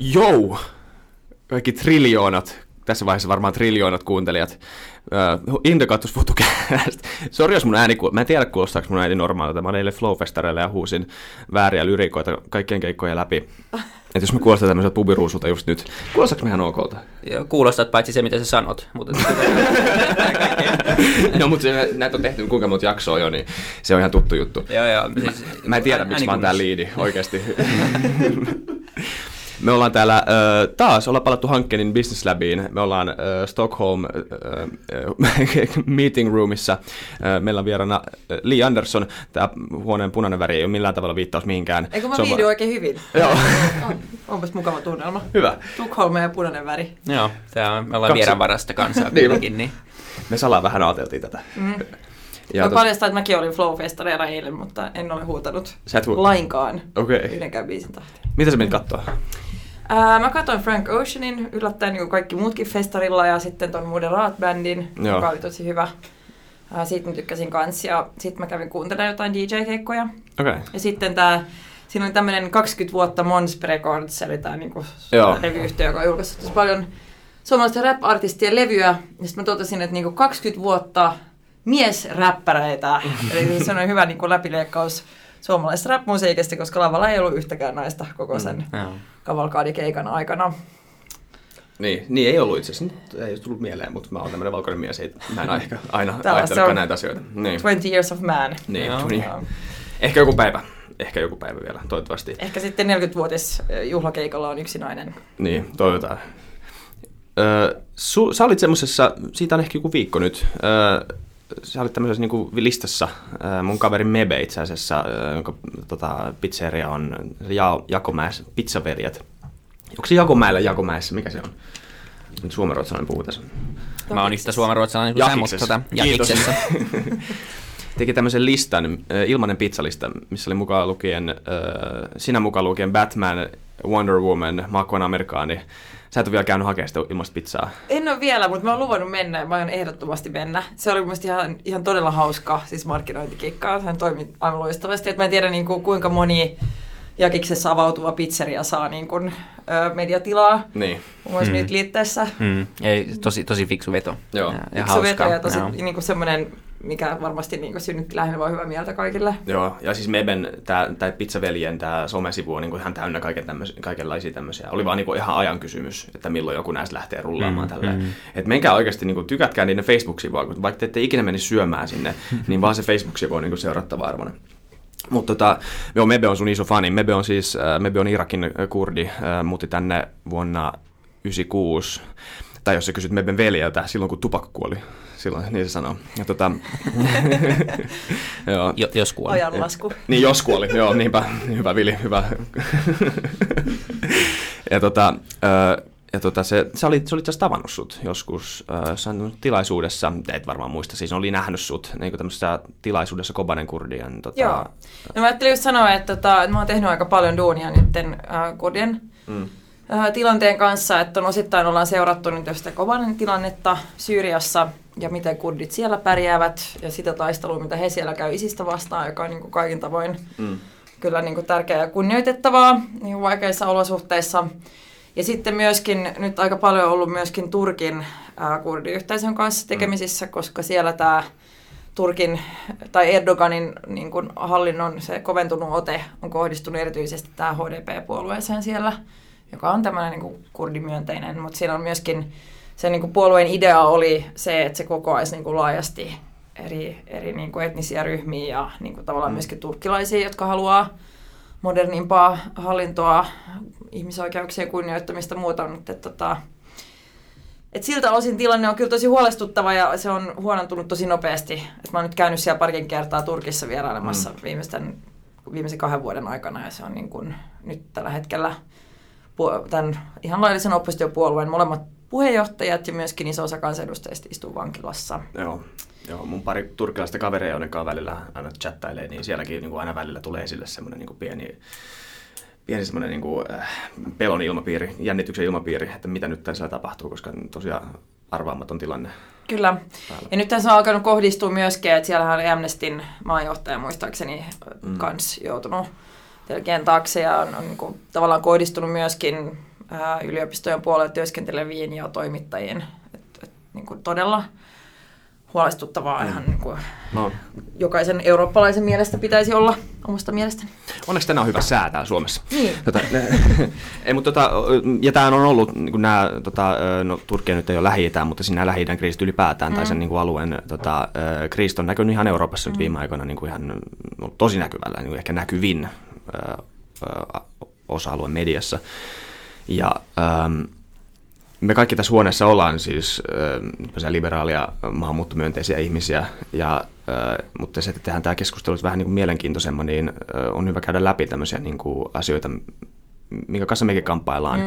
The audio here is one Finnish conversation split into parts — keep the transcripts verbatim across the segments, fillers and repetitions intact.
Jou! Kaikki triljoonat, tässä vaiheessa varmaan triljoonat kuuntelijat, uh, Indokattus futukäästä. Sori jos mun ääni kuuluu, mä en tiedä kuulostaako mun ääni normaalilta, mä olin eilen Flowfestareilla ja huusin vääriä lyrikoita kaikkien keikkojen läpi. Että jos me kuulostaa tämmöiseltä pubiruusulta just nyt, kuulostaako me ihan okolta? Joo, kuulostat paitsi se mitä sä sanot, mutta... No mutta se, näitä on tehty kuinka monta jaksoa jo, niin se on ihan tuttu juttu. Joo, joo. Siis... Mä, mä en tiedä miksi mä oon tää liidi, oikeesti. Me ollaan täällä äh, taas, ollaan palattu Hankenin Business Labiin, me ollaan äh, Stockholm äh, meeting roomissa, äh, meillä on vieraana äh, Lee Andersson, tämä huoneen punainen väri ei ole millään tavalla viittaus mihinkään. Eikö mä viihdyin va- oikein hyvin? Joo. On, onpas mukava tunnelma. Hyvä. Stockholm ja punainen väri. Joo, tää on, me ollaan vieraanvarasta kansaa kuitenkin. Niin. Me salaa vähän ajateltiin tätä. Mm. Mä tot... paljastan, että mäkin olin Flowfestareilla eilen, mutta en ole huutanut huut... lainkaan okay. yhdenkään biisin tahtiin. Mitä sä menit katsoa? Ää, mä katsoin Frank Oceanin, yllättäen niin kaikki muutkin festarilla, ja sitten ton Mude raat-bändin, Joo. joka oli tosi hyvä. Ää, siitä mä tykkäsin kanssa, ja sitten mä kävin kuuntelemaan jotain D J-keikkoja. Okay. Ja sitten tää, siinä oli tämmönen kaksikymmentä vuotta Mons Precords, eli tää niinku revyyhtiö, joka on julkaissut paljon suomalaisten rap-artistien levyä. Ja sit mä totesin, että niinku kaksikymmentä vuotta miesräppäreitä, eli se on hyvä niinku läpileikkaus suomalaisesta rap-musiikista, koska lavalla ei ollut yhtäkään naista koko sen mm, kavalkaadikeikan aikana. Niin, niin ei ollut itse asiassa. Nyt ei tullut mieleen, mutta mä oon tämmöinen valkoinen mies, ei, mä en aika, aina ajatellutkaan näitä asioita. Niin. twenty years of man. Niin, no, niin. No. Ehkä joku päivä. Ehkä joku päivä vielä, toivottavasti. Ehkä sitten neljäkymmenvuotis juhlakeikalla on yksi nainen. Niin, toivotaan. Öö, su, sä olit semmosessa, siitä on ehkä joku viikko nyt, öö, sä olit tämmöisessä niin kuin listassa, mun kaveri Mebe itse asiassa, jonka tota, pizzeria on ja- Jakomäen pizzaveljet. Onko se Jakomäellä Jakomäessä? Mikä se on? Nyt suomenruotsalainen puhutaan. Mä oon itse suomenruotsalainen. Jakiksessa. Jakiksessa. Teki tämmöisen listan, ilmainen pizzalista, missä oli mukaan lukien, sinä mukaan lukien Batman, Wonder Woman, Makona Amerikani. Sä et ole vielä käynyt hakemaan sitä ilmaista pizzaa. En ole vielä, mutta mä oon luvannut mennä ja mä oon ehdottomasti mennä. Se oli mun mielestä ihan, ihan todella hauska, siis markkinointikikkaa. Sehän toimi aivan loistavasti. Et mä en tiedä niin kuin, kuinka moni Jakiksessa avautuva pizzeria saa niin kuin, ö, mediatilaa. Niin. Mun mielestä mm. niitä liitteessä. Mm. Ei, tosi, tosi fiksu veto. Joo. Ja, ja fiksu hauska. Veto ja tosi no. niin semmoinen, mikä varmasti niin synnytti lähellä voi hyvää mieltä kaikille. Joo, ja siis Meben tai pizzaveljen tämä somesivu on niin ihan täynnä kaiken tämmösi, kaikenlaisia tämmöisiä. Oli vaan niin ihan ajan kysymys, että milloin joku näistä lähtee rullaamaan mm, tälleen. Mm. Että menkää oikeasti, niin tykätkää niiden Facebook-sivua, vaikka te ette ikinä meni syömään sinne, niin vaan se Facebook-sivu on niin seurattava arvona. Mutta tota, joo, Mebe on sun iso fani. Mebe on siis, Mebe on Irakin kurdi, muutti tänne vuonna yhdeksänkymmentäkuusi. Tai jos sä kysyt Meben veljeltä, silloin kun tupakka kuoli. Silloin, niin se sanoo. Ja tota, joo. Jo, jos kuoli. Ajanlasku. Niin, jos kuoli, joo, niinpä. Hyvä Vili, hyvä. ja tota, ja tota, se, sä olit itse tavannut sut joskus äh, tilaisuudessa, et varmaan muista, siis oli nähnyt sut niin tämmöisessä tilaisuudessa Kobanen kurdien. Tota, joo. No mä ajattelin just sanoa, että, tota, että mä oon tehnyt aika paljon duunia niiden äh, kurdien. Mm. tilanteen kanssa, että on osittain ollaan seurattu nyt jo sitä Kobanen tilannetta Syyriassa ja miten kurdit siellä pärjäävät ja sitä taistelua, mitä he siellä käy isistä vastaan, joka on niin kuin kaikin tavoin mm. kyllä niin kuin tärkeää ja kunnioitettavaa niin kuin vaikeissa olosuhteissa. Ja sitten myöskin nyt aika paljon ollut myöskin Turkin ää, kurdiyhteisön kanssa tekemisissä, mm. koska siellä tämä Turkin tai Erdoganin niin kuin hallinnon se koventunut ote on kohdistunut erityisesti tähän H D P-puolueeseen siellä, joka on tämmöinen niin kuin kurdimyönteinen, mutta siinä on myöskin se niin kuin puolueen idea oli se, että se kokoaisi niin kuin laajasti eri, eri niin kuin etnisiä ryhmiä ja niin kuin tavallaan myöskin turkkilaisia, jotka haluaa modernimpaa hallintoa, ihmisoikeuksien kunnioittamista ja muuta. Mutta, että, että, että siltä osin tilanne on kyllä tosi huolestuttava ja se on huonontunut tosi nopeasti. Että mä oon nyt käynyt siellä parikin kertaa Turkissa vierailemassa mm. viimeisten, viimeisen kahden vuoden aikana ja se on niin kuin nyt tällä hetkellä... tämän ihan laillisen oppositiopuolueen molemmat puheenjohtajat ja myöskin iso osa kansanedustajista istuu vankilassa. Joo. Joo, mun pari turkilaista kavereja, joiden kanssa välillä aina chattailee, niin sielläkin niin kuin aina välillä tulee esille semmoinen niin kuin pieni, pieni semmoinen niin kuin pelon ilmapiiri, jännityksen ilmapiiri, että mitä nyt tässä tapahtuu, koska tosiaan arvaamaton tilanne. Kyllä. Päällä. Ja nyt tässä on alkanut kohdistua myöskin, että siellähän oli Amnestyn maanjohtaja muistaakseni mm. kans joutunut telkien taakse ja on, on niin kuin tavallaan kohdistunut myöskin ää, yliopistojen puolella työskenteleviin ja toimittajiin. Et, et, niin kuin todella huolestuttavaa ihan niin kuin no. jokaisen eurooppalaisen mielestä pitäisi olla, omasta mielestäni. Onneksi tänään on hyvä sää täällä Suomessa. Niin. Tota, ei, mutta tota, ja tämä on ollut, niin kuin nämä, tota, no Turkki nyt ei ole Lähi-Itään, mutta siinä Lähi-Idän kriisit ylipäätään mm. tai sen niin kuin alueen tota, kriisit on näkynyt ihan Euroopassa mm. nyt viime aikoina niin kuin ihan no, tosi näkyvällä, niin kuin ehkä näkyvin ö, ö, osa-alueen mediassa. Ja... Ö, Me kaikki tässä huoneessa ollaan siis äh, liberaalia, maahanmuuttomyönteisiä ihmisiä, ja, äh, mutta se, että tehdään tämä keskustelu vähän niin kuin mielenkiintoisemman, niin äh, on hyvä käydä läpi tämmöisiä niin kuin asioita, minkä kanssa mekin kamppaillaan. Mm.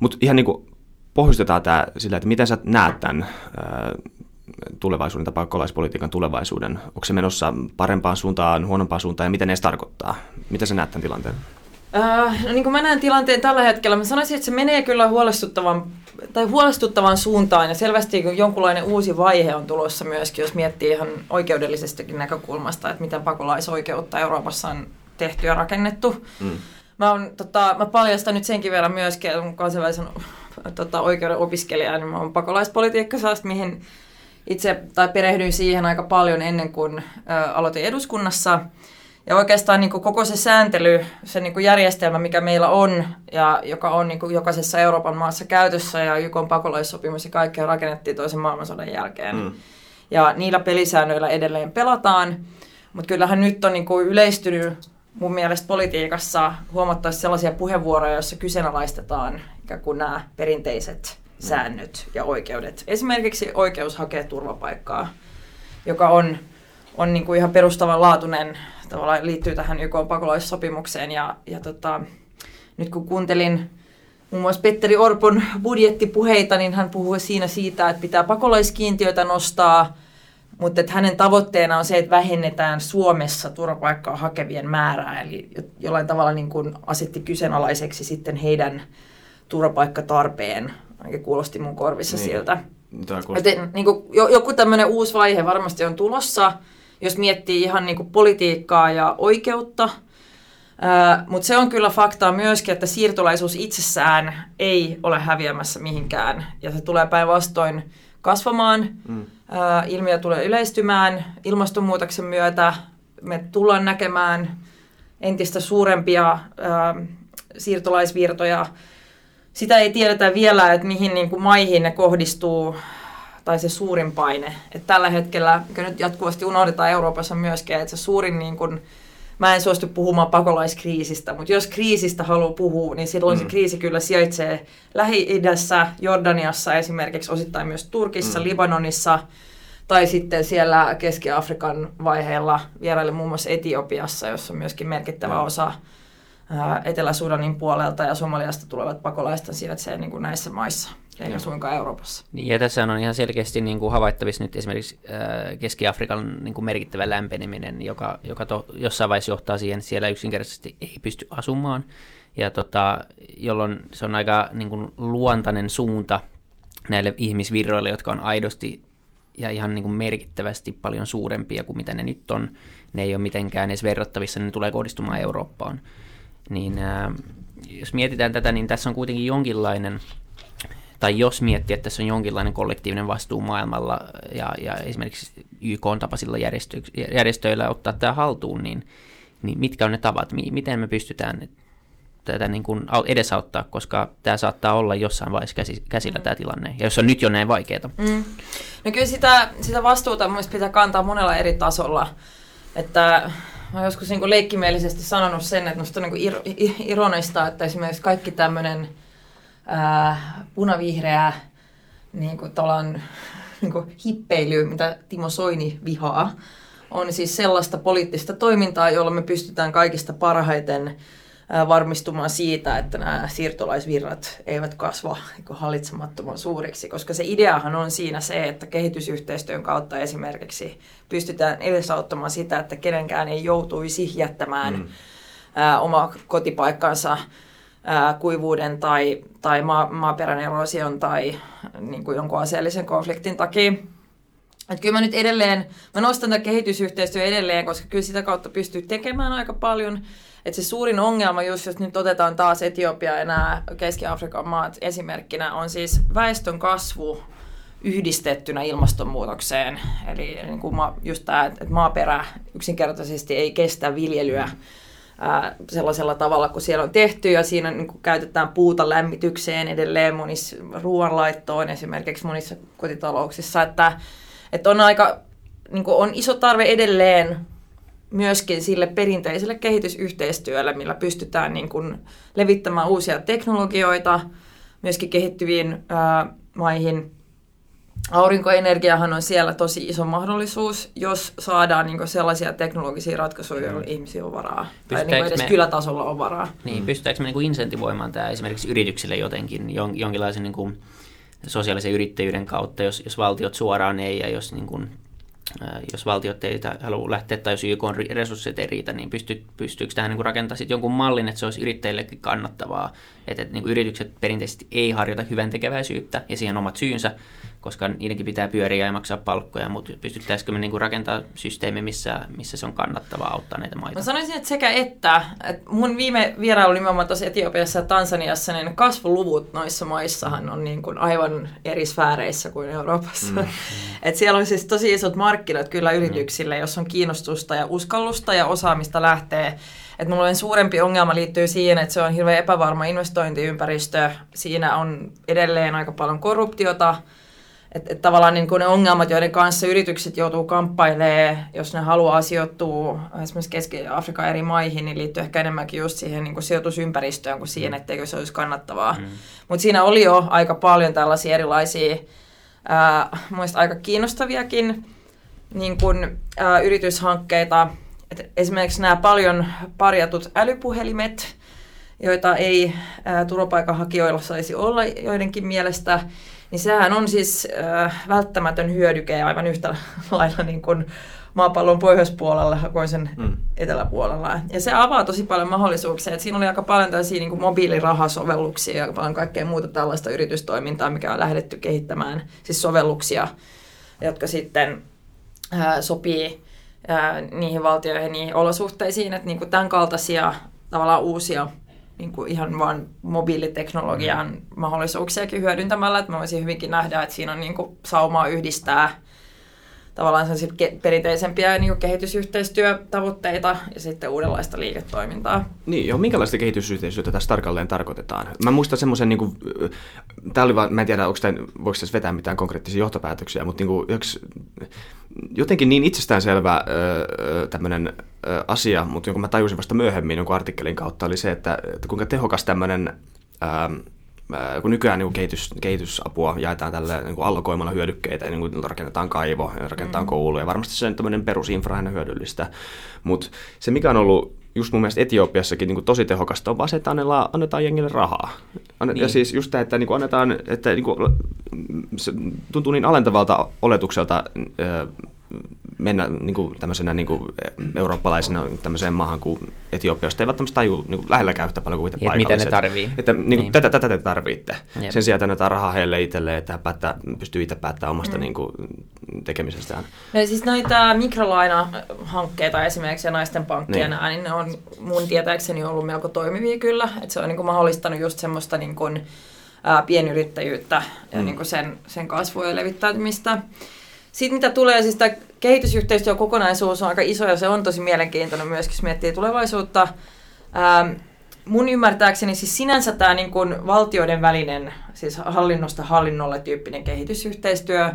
Mutta ihan niin kuin pohjustetaan tämä sillä, että miten sä näet tämän äh, tulevaisuuden tai pakolaispolitiikan tulevaisuuden? Onko se menossa parempaan suuntaan, huonompaan suuntaan ja miten ne tarkoittaa? Mitä sä näet tämän tilanteen? No niin kuin mä näen tilanteen tällä hetkellä, mä sanoisin, että se menee kyllä huolestuttavan, tai huolestuttavan suuntaan ja selvästi jonkunlainen uusi vaihe on tulossa myöskin, jos miettii ihan oikeudellisestakin näkökulmasta, että miten pakolaisoikeutta Euroopassa on tehty ja rakennettu. Mm. Mä, on, tota, mä paljastan nyt senkin vielä myöskin, että mun kansainvälisen tota, oikeuden opiskelija, niin mä oon pakolaispolitiikka sellaista, mihin itse tai perehdyin siihen aika paljon ennen kuin ö, aloitin eduskunnassa. Ja oikeastaan niin kuin koko se sääntely, se niin kuin järjestelmä, mikä meillä on ja joka on niin kuin jokaisessa Euroopan maassa käytössä ja Y K:n pakolaissopimus ja kaikkea rakennettiin toisen maailmansodan jälkeen. Mm. Ja niillä pelisäännöillä edelleen pelataan, mutta kyllähän nyt on niin kuin yleistynyt mun mielestä politiikassa huomattaisiin sellaisia puheenvuoroja, joissa kyseenalaistetaan ikään kuin nämä perinteiset säännöt ja oikeudet. Esimerkiksi oikeus hakea turvapaikkaa, joka on... on niin kuin ihan perustavanlaatuinen, tavallaan liittyy tähän Y K:n pakolaissopimukseen. Ja, ja tota, nyt kun kuuntelin muun muassa Petteri Orpon budjettipuheita, niin hän puhui siinä siitä, että pitää pakolaiskiintiöitä nostaa, mutta että hänen tavoitteena on se, että vähennetään Suomessa turvapaikkaa hakevien määrää. Eli jollain tavalla niin kuin asetti kyseenalaiseksi sitten heidän turvapaikkatarpeen, ainakin kuulosti mun korvissa niin. siltä. Joten, niin kuin, joku tämmöinen uusi vaihe varmasti on tulossa, jos miettii ihan niin kuin politiikkaa ja oikeutta. Äh, mutta se on kyllä faktaa myöskin, että siirtolaisuus itsessään ei ole häviämässä mihinkään. Ja se tulee päinvastoin kasvamaan, mm. äh, ilmiö tulee yleistymään, ilmastonmuutoksen myötä me tullaan näkemään entistä suurempia äh, siirtolaisvirtoja. Sitä ei tiedetä vielä, että mihin niin kuin maihin ne kohdistuu, tai se suurin paine. Et tällä hetkellä, mikä nyt jatkuvasti unohdetaan Euroopassa myöskin, että se suurin, niin kuin, mä en suostu puhumaan pakolaiskriisistä, mutta jos kriisistä haluaa puhua, niin silloin mm. se kriisi kyllä sijaitsee Lähi-idässä, Jordaniassa, esimerkiksi osittain myös Turkissa, mm. Libanonissa, tai sitten siellä Keski-Afrikan vaiheella vieraille muun muassa Etiopiassa, jossa on myöskin merkittävä mm. osa Etelä-Sudanin puolelta ja Somaliasta tulevat pakolaista sijaitsee niin kuin näissä maissa, eikä suinkaan Euroopassa. Niin, ja tässä on ihan selkeästi niin kuin havaittavissa nyt esimerkiksi äh, Keski-Afrikan niin kuin merkittävä lämpeneminen, joka, joka to, jossain vaiheessa johtaa siihen, että siellä yksinkertaisesti ei pysty asumaan, ja tota, jolloin se on aika niin kuin luontainen suunta näille ihmisvirroille, jotka on aidosti ja ihan niin kuin merkittävästi paljon suurempia kuin mitä ne nyt on. Ne ei ole mitenkään edes verrattavissa, ne tulee kohdistumaan Eurooppaan. Niin, äh, jos mietitään tätä, niin tässä on kuitenkin jonkinlainen, tai jos miettii, että tässä on jonkinlainen kollektiivinen vastuu maailmalla ja, ja esimerkiksi Y K-tapaisilla järjestö- järjestöillä ottaa tämä haltuun, niin, niin mitkä on ne tavat, mi- miten me pystytään tätä niin kuin edesauttaa, koska tämä saattaa olla jossain vaiheessa käsi- käsillä mm. tämä tilanne, ja jos on nyt jo näin vaikeaa. Mm. No kyllä sitä, sitä vastuuta mun pitää kantaa monella eri tasolla, että... Mä oon joskus niin leikkimielisesti sanonut sen, että musta on niin ir- ironista, että esimerkiksi kaikki tämmöinen punavihreä niin tavallaan niin hippeily, mitä Timo Soini vihaa, on siis sellaista poliittista toimintaa, jolla me pystytään kaikista parhaiten varmistumaan siitä, että nämä siirtolaisvirrat eivät kasva hallitsemattoman suuriksi, koska se ideahan on siinä se, että kehitysyhteistyön kautta esimerkiksi pystytään edesauttamaan sitä, että kenenkään ei joutuisi jättämään mm. omaa kotipaikkansa kuivuuden tai, tai maaperän erosion tai niin kuin jonkun aseellisen konfliktin takia. Että kyllä mä nyt edelleen, mä nostan tämän kehitysyhteistyön edelleen, koska kyllä sitä kautta pystyy tekemään aika paljon. Että se suurin ongelma, just, jos nyt otetaan taas Etiopia ja nämä Keski-Afrikan maat esimerkkinä, on siis väestön kasvu yhdistettynä ilmastonmuutokseen. Eli niin kuin ma, just tämä, että maaperä yksinkertaisesti ei kestä viljelyä ää, sellaisella tavalla, kun siellä on tehty. Ja siinä niin kuin käytetään puuta lämmitykseen edelleen, monissa ruoanlaittoon esimerkiksi monissa kotitalouksissa, että Että on aika, niin kuin on iso tarve edelleen myöskin sille perinteiselle kehitysyhteistyölle, millä pystytään niin kuin levittämään uusia teknologioita myöskin kehittyviin ää, maihin. Aurinkoenergiahan on siellä tosi iso mahdollisuus, jos saadaan niin kuin sellaisia teknologisia ratkaisuja, joilla ihmisiä on varaa. Tai niin edes me... kylätasolla on varaa. Niin, pystytäänkö me niin kuin insentivoimaan tämä esimerkiksi yrityksille jotenkin jonkinlaisen... Niin kuin sosiaalisen yrittäjyyden kautta, jos, jos valtiot suoraan ei ja jos, niin kun, jos valtiot ei halua lähteä tai jos Y K:n resurssit ei riitä, niin pystyy, pystyykö tähän niin rakentaa sit jonkun mallin, että se olisi yrittäjillekin kannattavaa, että et, niin yritykset perinteisesti ei harjoita hyvän tekeväisyyttä ja siihen omat syynsä, koska niidenkin pitää pyöriä ja maksaa palkkoja, mutta pystyttäisikö me niin rakentaa systeemi, missä, missä se on kannattavaa auttaa näitä maita? Mä sanoisin, että sekä että. että mun viime vierailu nimenomaan tuossa Etiopiassa ja Tansaniassa, niin kasvuluvut noissa maissahan on niin kuin aivan eri sfääreissä kuin Euroopassa. Mm. Et siellä on siis tosi isot markkinat kyllä yrityksille, mm. jos on kiinnostusta ja uskallusta ja osaamista lähtee. Et mulla on suurempi ongelma liittyy siihen, että se on hirveän epävarma investointiympäristö. Siinä on edelleen aika paljon korruptiota. Että et tavallaan niin kun ne ongelmat, joiden kanssa yritykset joutuu kamppailemaan, jos ne haluaa sijoittua esimerkiksi Keski-Afrikan eri maihin, niin liittyy ehkä enemmänkin just siihen niin kun sijoitusympäristöön kuin siihen, etteikö se olisi kannattavaa. Mm. Mutta siinä oli jo aika paljon tällaisia erilaisia, ää, muista aika kiinnostaviakin niin kun, ää, yrityshankkeita. Et esimerkiksi nämä paljon parjatut älypuhelimet, joita ei ää, turvapaikanhakijoilla saisi olla joidenkin mielestä, niin sehän on siis äh, välttämätön hyödyke aivan yhtä lailla niin kuin maapallon pohjoispuolella kuin sen mm. eteläpuolella. Ja se avaa tosi paljon mahdollisuuksia. Et siinä oli aika paljon tällaisia niin kuin mobiilirahasovelluksia ja paljon kaikkea muuta tällaista yritystoimintaa, mikä on lähdetty kehittämään. Siis sovelluksia, jotka sitten äh, sopii äh, niihin valtioihin, niihin olosuhteisiin. Että niin kuin tämän kaltaisia tavallaan uusia... Niin kuin ihan vaan mobiiliteknologian mm. mahdollisuuksiakin hyödyntämällä. Että mä voisin hyvinkin nähdä, että siinä on niin kuin saumaa yhdistää tavallaan ke- perinteisempiä niin kuin kehitysyhteistyötavoitteita ja sitten uudenlaista liiketoimintaa. Niin, joo, minkälaista kehitysyhteistyötä tässä tarkalleen tarkoitetaan? Mä muistan semmoisen, niin kuin, tää oli vaan, mä en tiedä, onko tämän, voiko tässä vetää mitään konkreettisia johtopäätöksiä, mutta niin kuin, jotenkin niin itsestäänselvä tämmöinen asia, mutta jonka mä tajusin vasta myöhemmin jonkun artikkelin kautta, oli se, että, että kuinka tehokas tämmöinen... kun nykyään niin kehitys, kehitysapua jaetaan tällä niin allokoimalla hyödykkeitä, niin kuin rakennetaan kaivo, rakennetaan mm. koulu, ja varmasti se on tämmöinen perusinfra aina hyödyllistä. Mutta se, mikä on ollut just mun mielestä Etiopiassakin niin kuin tosi tehokasta, on vaan se, että annetaan, annetaan jengille rahaa. Annet, niin. Ja siis just tämä, että niin kuin annetaan, että niin kuin, se tuntuu niin alentavalta oletukselta öö, mennä niin kuin tämmöisenä niin kuin eurooppalaisena tämmöiseen maahan kuin Etiopiasta, ei välttämättä tajua niin kuin lähelläkään yhtä paljon kuin itse paikalliset. Mitä ne tarvii. Että niin kuin, niin. Tätä, tätä te tarvitte. Jep. Sen sijaan annetaan rahaa heille itselleen, että päättää, pystyy itse päättämään omasta mm. niin kuin, tekemisestään. No siis näitä mikrolainahankkeita esimerkiksi ja naisten pankkia niin. Niin ne on mun tietääkseni ollut melko toimivia kyllä. Että se on niin kuin mahdollistanut just semmoista niin kuin, ää, pienyrittäjyyttä ja mm. niin kuin sen, sen kasvua ja levittäytymistä. Sitten mitä tulee, siis tämä kehitysyhteistyön kokonaisuus on aika iso ja se on tosi mielenkiintoinen myöskin, jos miettii tulevaisuutta. Ähm, mun ymmärtääkseni siis sinänsä tämä niin kuin valtioiden välinen, siis hallinnosta hallinnolle tyyppinen kehitysyhteistyö,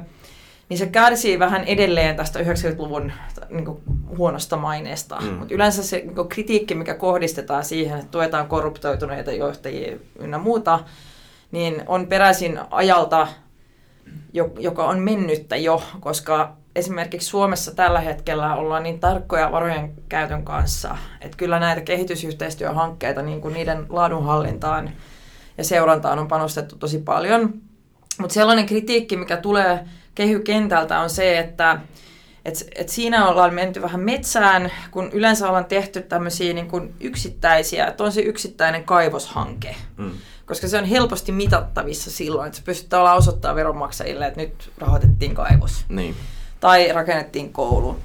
niin se kärsii vähän edelleen tästä yhdeksänkymmentäluvun niin kuin huonosta maineesta. Mm. Mutta yleensä se niin kuin kritiikki, mikä kohdistetaan siihen, että tuetaan korruptoituneita johtajia ynnä muuta, niin on peräisin ajalta, joka on mennyttä jo, koska esimerkiksi Suomessa tällä hetkellä ollaan niin tarkkoja varojen käytön kanssa, että kyllä näitä kehitysyhteistyöhankkeita, niin kuin niiden laadunhallintaan ja seurantaan on panostettu tosi paljon. Mutta sellainen kritiikki, mikä tulee kehykentältä, on se, että et, et siinä ollaan menty vähän metsään, kun yleensä ollaan tehty tämmöisiä niin kuin yksittäisiä, että on se yksittäinen kaivoshanke. Mm. Koska se on helposti mitattavissa silloin, että se pystytään olla osoittamaan veronmaksajille, että nyt rahoitettiin kaivos. Niin. Tai rakennettiin koulu.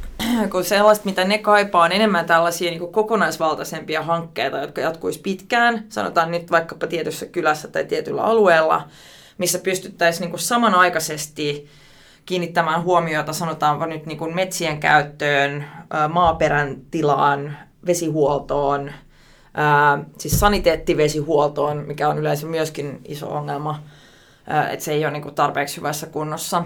Kun sellaista, mitä ne kaipaa, on enemmän tällaisia niin kuin kokonaisvaltaisempia hankkeita, jotka jatkuisi pitkään. Sanotaan nyt vaikkapa tietyssä kylässä tai tietyllä alueella, missä pystyttäisiin niin kuin samanaikaisesti kiinnittämään huomiota, sanotaanpa nyt niin kuin metsien käyttöön, maaperän tilaan, vesihuoltoon, siis saniteettivesihuoltoon, mikä on yleensä myöskin iso ongelma, että se ei ole niin kuin tarpeeksi hyvässä kunnossa.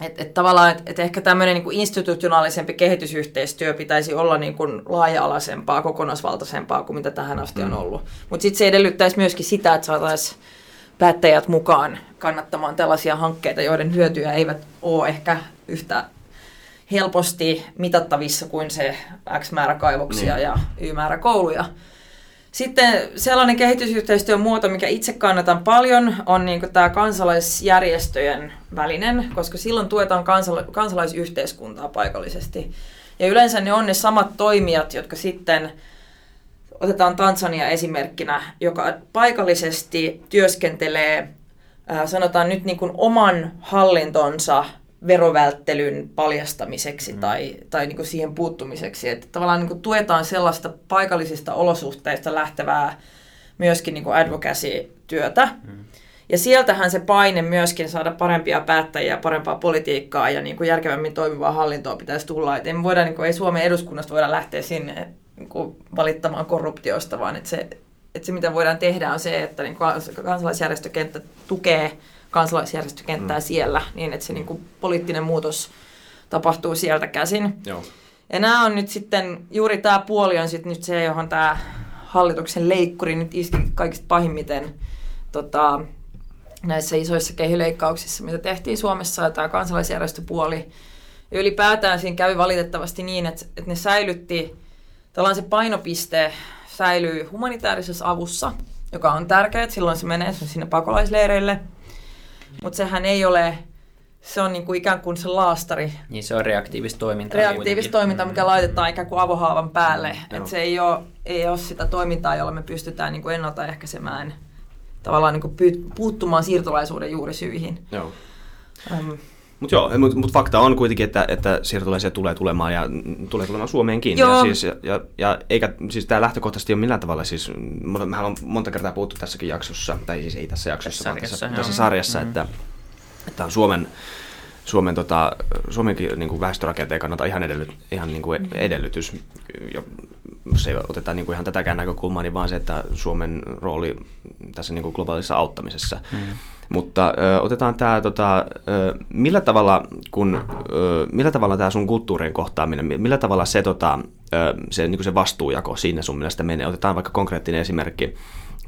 Että et tavallaan, että et ehkä tämmöinen niin kuin institutionaalisempi kehitysyhteistyö pitäisi olla niin kuin laaja-alaisempaa, kokonaisvaltaisempaa kuin mitä tähän asti on ollut. Mutta sitten se edellyttäisi myöskin sitä, että saataisiin päättäjät mukaan kannattamaan tällaisia hankkeita, joiden hyötyjä eivät ole ehkä yhtä helposti mitattavissa kuin se X määrä kaivoksia niin. Ja Y määrä kouluja. Sitten sellainen kehitysyhteistyön muoto, mikä itse kannatan paljon, on niin kuin tämä kansalaisjärjestöjen välinen, koska silloin tuetaan kansala- kansalaisyhteiskuntaa paikallisesti. Ja yleensä ne on ne samat toimijat, jotka sitten, otetaan Tansania esimerkkinä, joka paikallisesti työskentelee, sanotaan nyt niin kuin oman hallintonsa verovälttelyn paljastamiseksi mm. tai, tai niin kuin siihen puuttumiseksi. Että tavallaan niin kuin tuetaan sellaista paikallisista olosuhteista lähtevää myöskin niin kuin advocacy-työtä. Mm. Ja sieltähän se paine myöskin saada parempia päättäjiä, parempaa politiikkaa ja niin kuin järkevämmin toimivaa hallintoa pitäisi tulla. Että ei, me voida, niin kuin, ei Suomen eduskunnasta voida lähteä sinne niin kuin valittamaan korruptiosta, vaan että se, että se mitä voidaan tehdä on se, että niin kuin kansalaisjärjestökenttä tukee kansalaisjärjestökenttää mm. siellä, niin että se niin kuin poliittinen muutos tapahtuu sieltä käsin. Joo. Ja nämä on nyt sitten, juuri tämä puoli on sitten nyt se, johon tämä hallituksen leikkuri nyt iski kaikista pahimmiten tota, näissä isoissa kehyleikkauksissa, mitä tehtiin Suomessa, ja tämä kansalaisjärjestöpuoli. Ja ylipäätään siinä kävi valitettavasti niin, että, että ne säilytti, tällainen se painopiste säilyy humanitaarisessa avussa, joka on tärkeää, että silloin se menee sinne pakolaisleireille. Mutta sehän ei ole, se on niinku ikään kuin se laastari. Niin se on reaktiivista toimintaa. Reaktiivista toimintaa, mikä laitetaan ikään kuin avohaavan päälle. No. Et se ei ole, ei ole sitä toimintaa, jolla me pystytään niinku ennaltaehkäisemään, tavallaan niinku puuttumaan siirtolaisuuden juurisyihin. Joo. Um. Mutta joo, mut, mut fakta on kuitenkin, että, että siirtolaisia tulee tulemaan ja tulee tulemaan Suomeenkin. Ja siis, ja, ja, ja eikä, siis tämä lähtökohtaisesti ole millään tavalla, siis mehän on monta kertaa puhuttu tässäkin jaksossa, tai siis ei tässä jaksossa, tässä vaan sarjassa, tässä, tässä sarjassa, mm-hmm. että tämä on Suomen, Suomen tota, Suomenkin niin kuin väestörakenteen kannalta ihan, edellyt, ihan niin kuin edellytys. Ja jos ei oteta niin kuin ihan tätäkään näkökulmaa, niin vaan se, että Suomen rooli tässä niin kuin globaalissa auttamisessa. Mm-hmm. Mutta ö, otetaan tämä, tota, millä tavalla kun ö, millä tavalla tämä sun kulttuurien kohtaaminen, millä tavalla se, tota, ö, se, niin kuin se vastuujako siinä sun mielestä menee? Otetaan vaikka konkreettinen esimerkki.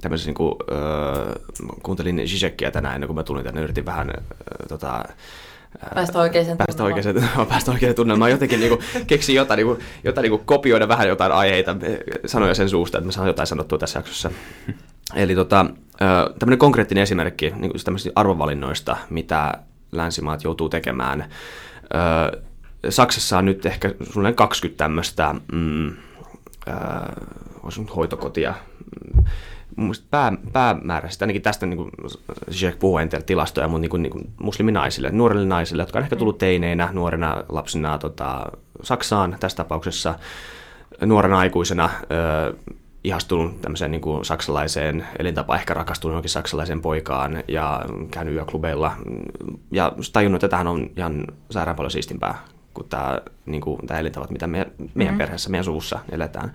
Tämmöisessä, niin kuin, ö, kuuntelin Žižekia tänään ennen kuin mä tulin tänne, yritin vähän ö, tota, Päästä oikeaan tunnelmaan. Päästä oikeaan tunnelmaan. Jotenkin niin kuin, keksin jotain, niin kuin, jotain niin kuin kopioida vähän jotain aiheita, sanoja sen suusta, että mä saan jotain sanottua tässä jaksossa. Eli tota, tämmöinen konkreettinen esimerkki niin kuin tämmöisistä arvovalinnoista, mitä länsimaat joutuu tekemään. Saksassa on nyt ehkä suunnilleen kaksikymmentä tämmöistä mm, äh, hoitokotia. Mun mielestä pää, päämääräisesti, ainakin tästä niin Žižek puhuu enteellä tilastoja, mutta niin niin musliminaisille, nuorille naisille, jotka on ehkä tullut teineinä, nuorena lapsina tota, Saksaan tässä tapauksessa, nuorena aikuisena ö, ihastunut tämmöiseen niin kuin saksalaiseen elintapaan, ehkä rakastunut johonkin saksalaiseen poikaan ja käynyt yöklubeilla ja tajunnut, että tämähän on ihan sairaan paljon siistimpää kuin tämä, niin kuin tämä elintavat, mitä meidän, meidän mm. perheessä, meidän suvussa eletään.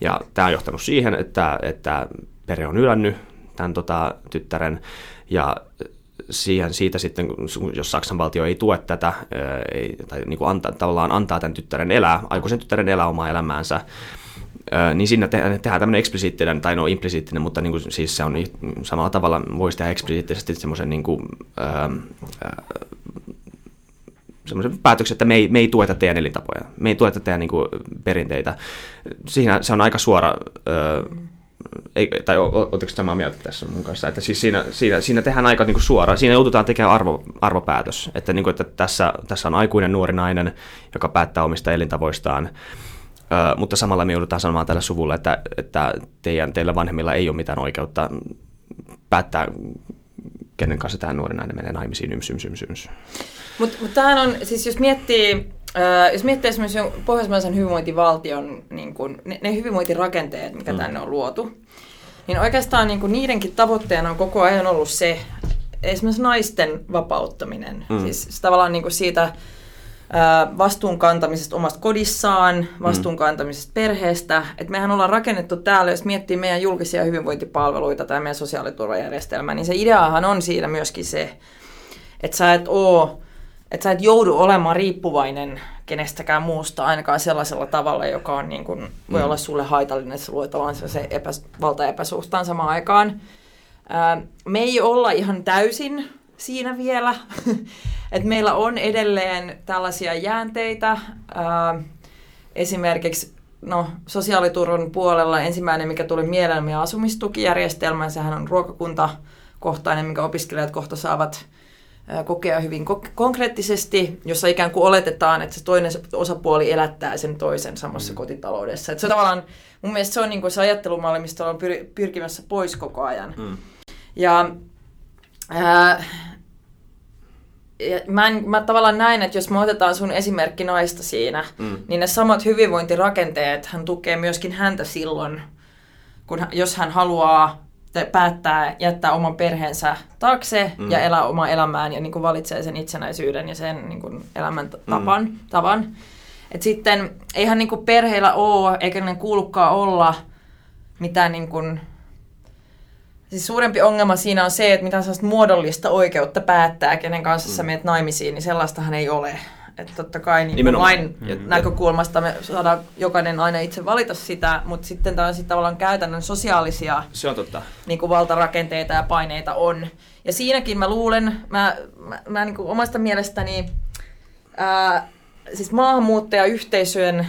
Ja tämä on johtanut siihen, että, että perhe on ylännyt tämän tota, tyttären ja siihen, siitä sitten, jos Saksan valtio ei tue tätä, ei, tai niin kuin anta, tavallaan antaa tämän tyttären elää, aikuisen tyttären elää omaa elämäänsä, niin siinä tehdään tämmöinen eksplisiittinen, tai no implisiittinen, mutta niin kuin, siis se on samalla tavalla, voisi tehdä eksplisiittisesti semmoisen niin kuin, ää, ää, semmoisen päätöksen, että me ei, me ei tueta teidän elintapoja, me ei tueta teidän niin kuin, perinteitä. Siinä se on aika suora, öö, ei, tai oletteko samaa mieltä tässä mun kanssa, että siis siinä, siinä, siinä tehdään aika niin kuin, suoraan, siinä joudutaan tekemään arvo, arvopäätös, että, niin kuin, että tässä, tässä on aikuinen nuori nainen, joka päättää omista elintavoistaan, öö, mutta samalla me joudutaan sanomaan tällä suvulla, että, että teidän, teillä vanhemmilla ei ole mitään oikeutta päättää, kenen kanssa tämä nuori nainen menee naimisiin, yms, yms, yms, yms. Mutta mut tämähän on, siis jos miettii, äh, jos miettii esimerkiksi pohjoismaisen hyvinvointivaltion, niin kun, ne, ne hyvinvointirakenteet, mikä mm. tänne on luotu, niin oikeastaan niin kun niidenkin tavoitteena on koko ajan ollut se, esimerkiksi naisten vapauttaminen, mm. siis tavallaan niin kun siitä äh, vastuun kantamisesta omasta kodissaan, vastuun mm. kantamisesta perheestä, että mehän ollaan rakennettu täällä, jos miettii meidän julkisia hyvinvointipalveluita tai meidän sosiaaliturvajärjestelmää, niin se ideahan on siinä myöskin se, että sä et oo että sä et joudu olemaan riippuvainen kenestäkään muusta, ainakaan sellaisella tavalla, joka on niin kuin, voi olla sulle haitallinen, että sä luet vaan se epä, valtaepäsuhtaan samaan aikaan. Ää, me ei olla ihan täysin siinä vielä, että meillä on edelleen tällaisia jäänteitä. Ää, esimerkiksi no, sosiaaliturvan puolella ensimmäinen, mikä tuli mieleen, meidän asumistukijärjestelmä, sehän on ruokakuntakohtainen, minkä opiskelijat kohta saavat kokea hyvin konkreettisesti, jossa ikään kuin oletetaan, että se toinen osapuoli elättää sen toisen samassa mm. kotitaloudessa. Että se on tavallaan, mun mielestä se on niin kuin se ajattelumalli, mistä ollaan pyr- pyrkimässä pois koko ajan. Mm. Ja, ää, ja mä, en, mä tavallaan näen, että jos me otetaan sun esimerkki naista siinä, mm. niin ne samat hyvinvointirakenteet hän tukee myöskin häntä silloin, kun, jos hän haluaa päättää jättää oman perheensä taakse mm. ja elää omaa elämään ja niin kuin valitsee sen itsenäisyyden ja sen niin kuin elämän tapan. Mm. tavan. Et sitten eihän niin kuin perheillä ole, eikä ne kuulukaan olla mitään niin kuin, siis suurempi ongelma siinä on se, että mitään sellaista muodollista oikeutta päättää, kenen kanssa mm. sä menet naimisiin, niin sellaistahan ei ole. Että totta kai niin lain mm. näkökulmasta me saadaan jokainen aina itse valita sitä, mutta sitten sit tavallaan käytännön sosiaalisia Se on totta. Niin kuin valtarakenteita ja paineita on. Ja siinäkin mä luulen, mä, mä, mä niin kuin omasta mielestäni ää, siis maahanmuuttajayhteisöjen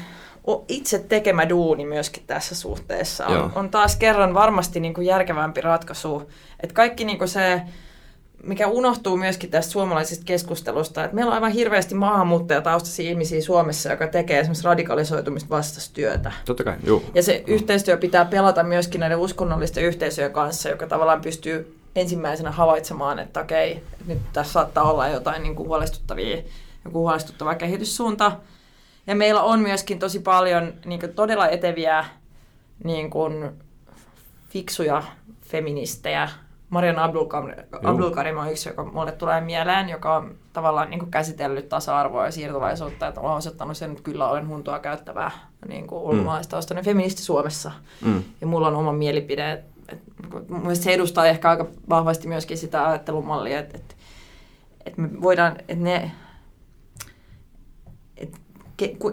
itse tekemä duuni myöskin tässä suhteessa on, on taas kerran varmasti niin kuin järkevämpi ratkaisu. Että kaikki niin kuin se... mikä unohtuu myöskin tästä suomalaisesta keskustelusta, että meillä on aivan hirveästi maahanmuuttajataustaisia ihmisiä Suomessa, joka tekee esimerkiksi radikalisoitumista vastaistyötä. Totta kai, juu. Ja se yhteistyö pitää pelata myöskin näiden uskonnollisten yhteisöjen kanssa, joka tavallaan pystyy ensimmäisenä havaitsemaan, että okei, nyt tässä saattaa olla jotain niin kuin huolestuttavia, joku huolestuttava kehityssuunta. Ja meillä on myöskin tosi paljon niin kuin todella eteviä niin kuin fiksuja feministejä. Marianne Abdul-Karim on yksi, joka mulle tulee mieleen, joka on tavallaan niin kuin käsitellyt tasa-arvoa ja siirtolaisuutta, että olen osoittanut sen, että kyllä olen huntua käyttävää niin kuin ulkomaalaistaustainen mm. feministi Suomessa. Mm. Ja mulla on oma mielipide. Että, että, mun mielestä se edustaa ehkä aika vahvasti myöskin sitä ajattelumallia, että, että, että me voidaan, että ne... Että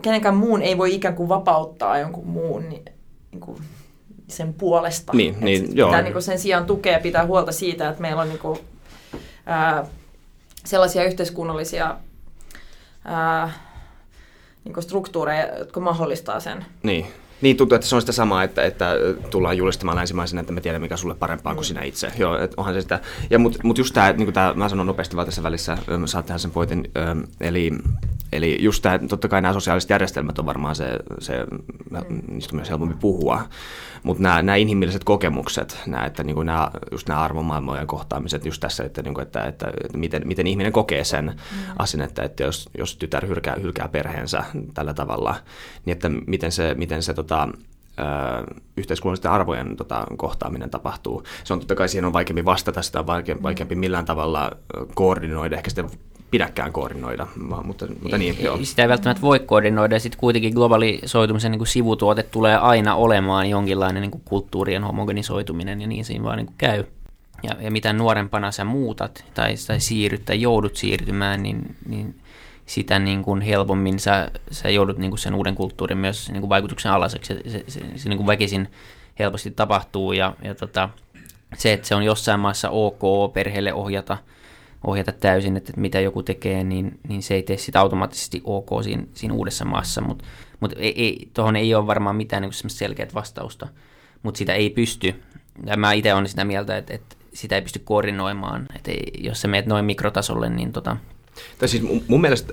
kenenkään muun ei voi ikään kuin vapauttaa jonkun muun... Niin, niin kuin, sen puolesta. Niin, niin, pitää niin kuin sen sijaan tukea, pitää huolta siitä, että meillä on niin kuin, ää, sellaisia yhteiskunnallisia ää, niin kuin struktuureja, jotka mahdollistaa sen. Niin. Niin tuntuu, että se on sitä samaa, että, että tullaan julistamaan länsimaisena, että me tiedämme, mikä sulle parempaa kuin sinä itse. Joo, että onhan se sitä. Ja mut, mut just tämä, niin mä sanon nopeasti vaan tässä välissä, saat tehdä sen pointin, eli, eli just tämä, totta kai nämä sosiaaliset järjestelmät on varmaan se, se niistä on myös helpompi puhua, mutta nämä, nämä inhimilliset kokemukset, nämä, että niin nämä, just nämä arvomaailmojen kohtaamiset just tässä, että, että, että, että, että miten, miten ihminen kokee sen mm. asian, että, että jos, jos tytär hylkää, hylkää perheensä tällä tavalla, niin että miten se, miten se Tota, ö, yhteiskunnallisten arvojen tota, kohtaaminen tapahtuu. Se on totta kai, siihen on vaikeampi vastata, sitä on vaike- vaikeampi millään tavalla koordinoida, ehkä sitä pidäkään koordinoida, vaan, mutta, mutta niin. Joo. Sitä ei välttämättä voi koordinoida, ja sitten kuitenkin globalisoitumisen niin kuin sivutuote tulee aina olemaan jonkinlainen niin kuin kulttuurien homogenisoituminen, ja niin siinä vaan niin kuin käy. Ja, ja mitä nuorempana sä muutat, tai, tai siirryt, tai joudut siirtymään, niin... niin sitä niin kuin helpommin sä, sä joudut niin kuin sen uuden kulttuurin myös niin kuin vaikutuksen alaseksi. Se, se, se, se niin kuin väkisin helposti tapahtuu ja, ja tota, se, että se on jossain maassa ok perheelle ohjata ohjata täysin, että mitä joku tekee, niin, niin se ei tee sitä automaattisesti ok siinä, siinä uudessa maassa. Mutta mut tuohon ei ole varmaan mitään niin semmoista selkeät vastausta, mutta sitä ei pysty. Ja mä itse olen sitä mieltä, että, että sitä ei pysty koordinoimaan. Että jos sä menet noin mikrotasolle, niin tota... Tai siis mun mielestä,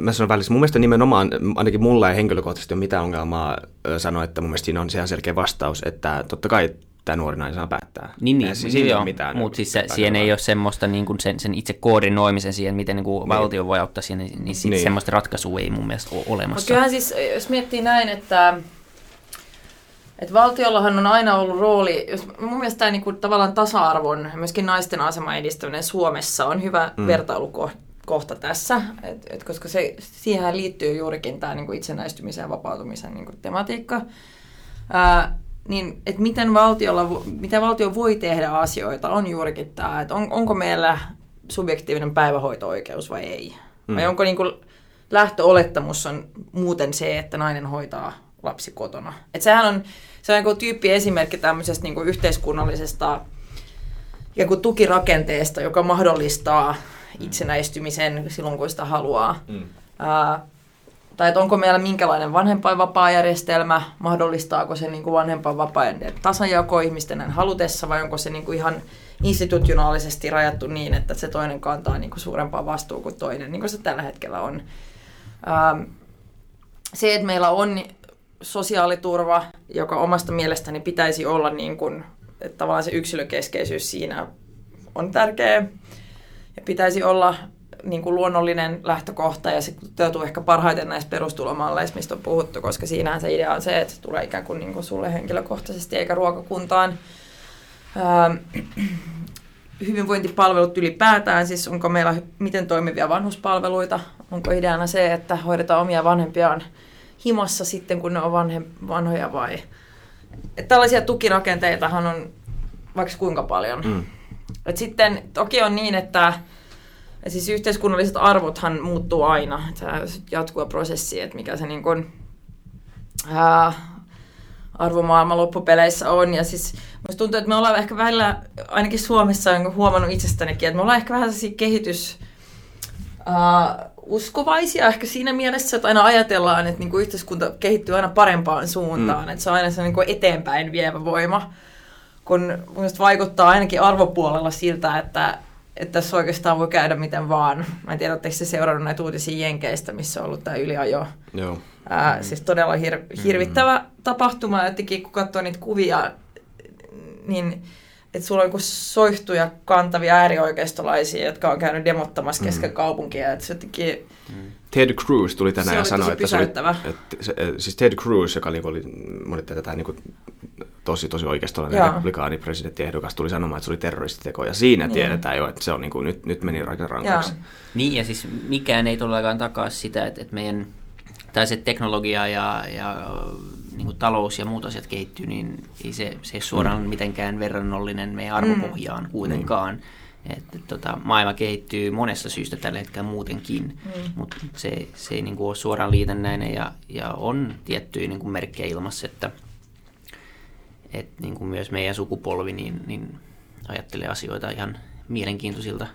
mä sanon välissä, mun mielestä nimenomaan, ainakin mulla ei henkilökohtaisesti ole mitään ongelmaa sanoa, että mun mielestä siinä on se ihan selkeä vastaus, että totta kai tämä nuori nainen saa päättää. Niin, niin, siis niin joo, mutta siis siihen ei ole semmoista niin kuin sen, sen itse koordinoimisen siihen, miten niin kuin niin. valtio voi auttaa siihen, niin, niin, niin semmoista ratkaisua ei mun mielestä ole olemassa. Kyllähän siis, jos miettii näin, että... Että valtiollahan on aina ollut rooli, jos mun mielestä tämä niin kuin tavallaan tasa-arvon, myöskin naisten aseman edistäminen Suomessa on hyvä mm. vertailukohta tässä, et, et koska se, siihen liittyy juurikin tämä niin kuin itsenäistymisen ja vapautumisen niin kuin tematiikka. Ää, niin, et miten valtiolla, mitä valtio voi tehdä asioita on juurikin tämä, että on, onko meillä subjektiivinen päivähoito-oikeus vai ei. Mm. Vai onko niin kuin, lähtöolettamus on muuten se, että nainen hoitaa lapsi kotona. Et sehän on... Se on tyyppiesimerkki tämmöisestä niin kuin yhteiskunnallisesta ikään kuin tukirakenteesta, joka mahdollistaa itsenäistymisen silloin, kun sitä haluaa. Mm. Ää, tai että onko meillä minkälainen vanhempainvapaajärjestelmä, mahdollistaako se niin kuin vanhempainvapaiden tasanjako ihmisten näin halutessa, vai onko se niin kuin ihan institutionaalisesti rajattu niin, että se toinen kantaa niin kuin suurempaa vastuuta kuin toinen, niin kuin se tällä hetkellä on. Ää, se, että meillä on... sosiaaliturva, joka omasta mielestäni pitäisi olla niin kuin, että tavallaan se yksilökeskeisyys siinä on tärkeä ja pitäisi olla niin kuin luonnollinen lähtökohta ja se toteutuu ehkä parhaiten näissä perustulomalleissa, mistä on puhuttu, koska siinähän se idea on se, että se tulee ikään kuin, niin kuin sulle henkilökohtaisesti eikä ruokakuntaan. Ähm, hyvinvointipalvelut ylipäätään, siis onko meillä miten toimivia vanhuspalveluita, onko ideana se, että hoidetaan omia vanhempiaan himassa sitten, kun ne on vanhe, vanhoja vai... Et tällaisia tukirakenteitahan on vaikka kuinka paljon. Mm. Et sitten toki on niin, että et siis yhteiskunnalliset arvothan muuttuu aina. Se jatkuu prosessi, että mikä se niin kun, ää, arvomaailma loppupeleissä on. Ja siis musta tuntuu, että me ollaan ehkä välillä, ainakin Suomessa on huomannut itsestänikin, että me ollaan ehkä vähän sellaisia kehitys... Ää, uskovaisia ehkä siinä mielessä, että aina ajatellaan, että niinku yhteiskunta kehittyy aina parempaan suuntaan, mm. että se on aina se niinku eteenpäin vievä voima, kun minusta vaikuttaa ainakin arvopuolella siltä, että, että tässä oikeastaan voi käydä miten vaan. Mä en tiedä, oletteko te seurannut näitä uutisia Jenkeistä, missä on ollut tämä yliajo. Joo. Ää, mm. Siis todella hir- hirvittävä mm. tapahtuma, jotenkin kun katsoo niitä kuvia, niin... Että sulla on joku soihtuja kantavia äärioikeistolaisia, jotka on käynyt demottamassa kesken mm. kaupunkia. Että se jotenkin... Ted Cruz tuli tänään ja sanoi, että se oli... Että se, siis Ted Cruz, joka oli, oli monet tätä niin kuin, tosi, tosi oikeistolainen republikaanipresidenttiehdokas, tuli sanomaan, että se oli terroristiteko. Ja siinä niin. tiedetään jo, että se on niin kuin, nyt, nyt meni rankaksi. Niin, ja siis mikään ei todellakaan takaa sitä, että, että meidän... Tai se teknologia ja... ja niin kuin talous ja muut asiat kehittyy, niin ei se, se ei suoraan mm. mitenkään verrannollinen meidän arvopohjaan mm. kuitenkaan. Että, tota, maailma kehittyy monesta syystä tällä hetkellä muutenkin, mm. mutta se, se ei niin kuin ole suoraan liitännäinen ja, ja on tiettyjä niin kuin merkkejä ilmassa, että, että niin kuin myös meidän sukupolvi niin, niin ajattelee asioita ihan mielenkiintoisilta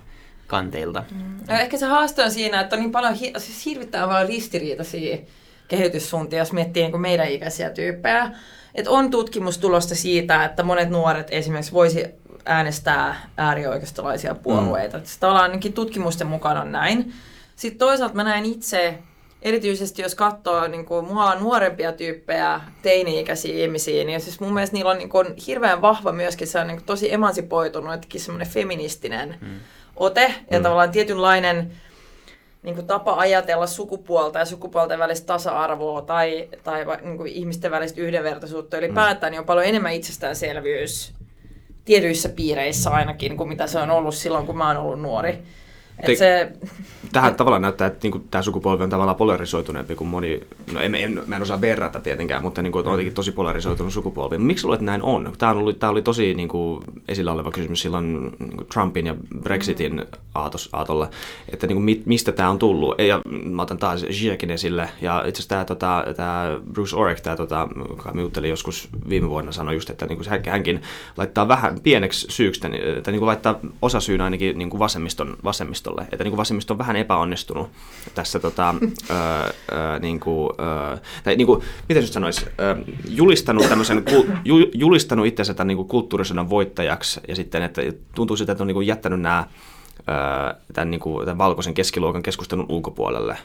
kanteilta. Mm. No, ehkä se haaste on siinä, että on niin paljon, siis hirvittävän paljon ristiriitaisia kehityssuuntia, jos miettii niin kuin meidän ikäisiä tyyppejä. Et on tutkimustulosta siitä, että monet nuoret esimerkiksi voisi äänestää äärioikeistolaisia puolueita. Mm. Tavallaan ainakin tutkimusten mukaan on näin. Sitten toisaalta mä näen itse, erityisesti jos katsoo niin kuin mua nuorempia tyyppejä, teini-ikäisiä ihmisiä, niin siis mun mielestä niillä on niin kuin hirveän vahva myöskin se on niin kuin tosi emansipoitunut, jotenkin semmoinen feministinen mm. ote ja mm. tavallaan tietynlainen niin kuin tapa ajatella sukupuolta ja sukupuolten välistä tasa-arvoa tai, tai niin kuin ihmisten välistä yhdenvertaisuutta ylipäätään, niin on paljon enemmän itsestäänselvyys tietyissä piireissä ainakin kuin mitä se on ollut silloin, kun mä oon ollut nuori. Te, se, tähän et, tavallaan näyttää, että niinku, tämä sukupolvi on tavallaan polarisoituneempi kuin moni, no en, en, mä en osaa verrata tietenkään, mutta niinku, on jotenkin tosi polarisoitunut sukupolvi. Miksi luulet, että näin on? Tämä oli, tämä oli tosi niinku, esillä oleva kysymys silloin niinku Trumpin ja Brexitin aatos, aatolla, että niinku, mit, mistä tämä on tullut. Ja mä otan taas Žižekin esille, ja itse asiassa tämä, tota, tämä Bruce Orek, tämä, tota, joka me juttelin joskus viime vuonna, sanoi just, että niinku, hänkin laittaa vähän pieneksi syyksi, tai niinku, laittaa osasyyn ainakin niinku, vasemmiston, vasemmiston että niin kuin vasemmisto on vähän epäonnistunut tässä, tota, ö, ö, niin kuin, ö, tai niin kuin, miten nyt sanoisi, ö, julistanut, tämmöisen, ju, julistanut itsensä tämän niin kuin kulttuurisodan voittajaksi, ja sitten että tuntuu siltä, että on niin kuin jättänyt nämä, ö, tämän, niin kuin, tämän valkoisen keskiluokan keskustelun ulkopuolelle.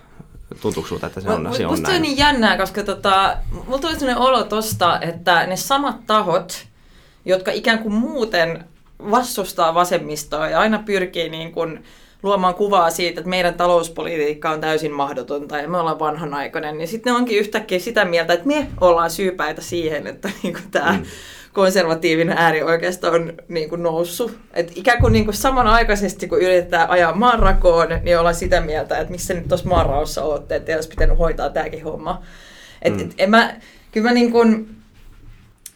Tuntuuko sinulta, että se on, se on näin? Musta on niin jännää, koska tota, mulla tuli sellainen olo tosta, että ne samat tahot, jotka ikään kuin muuten vastustaa vasemmistoa ja aina pyrkii niin kuin luomaan kuvaa siitä, että meidän talouspolitiikka on täysin mahdotonta ja me ollaan vanhanaikainen, niin sitten ne onkin yhtäkkiä sitä mieltä, että me ollaan syypäitä siihen, että niinku tämä mm. konservatiivinen äärioikeisto on niinku noussut. Et ikään kuin niinku samanaikaisesti, kun yritetään ajaa maanrakoon, niin ollaan sitä mieltä, että missä nyt tuossa maanraossa olette, että ei olisi pitänyt hoitaa tämäkin homma. Et, mm. et, en mä, kyllä mä niinku,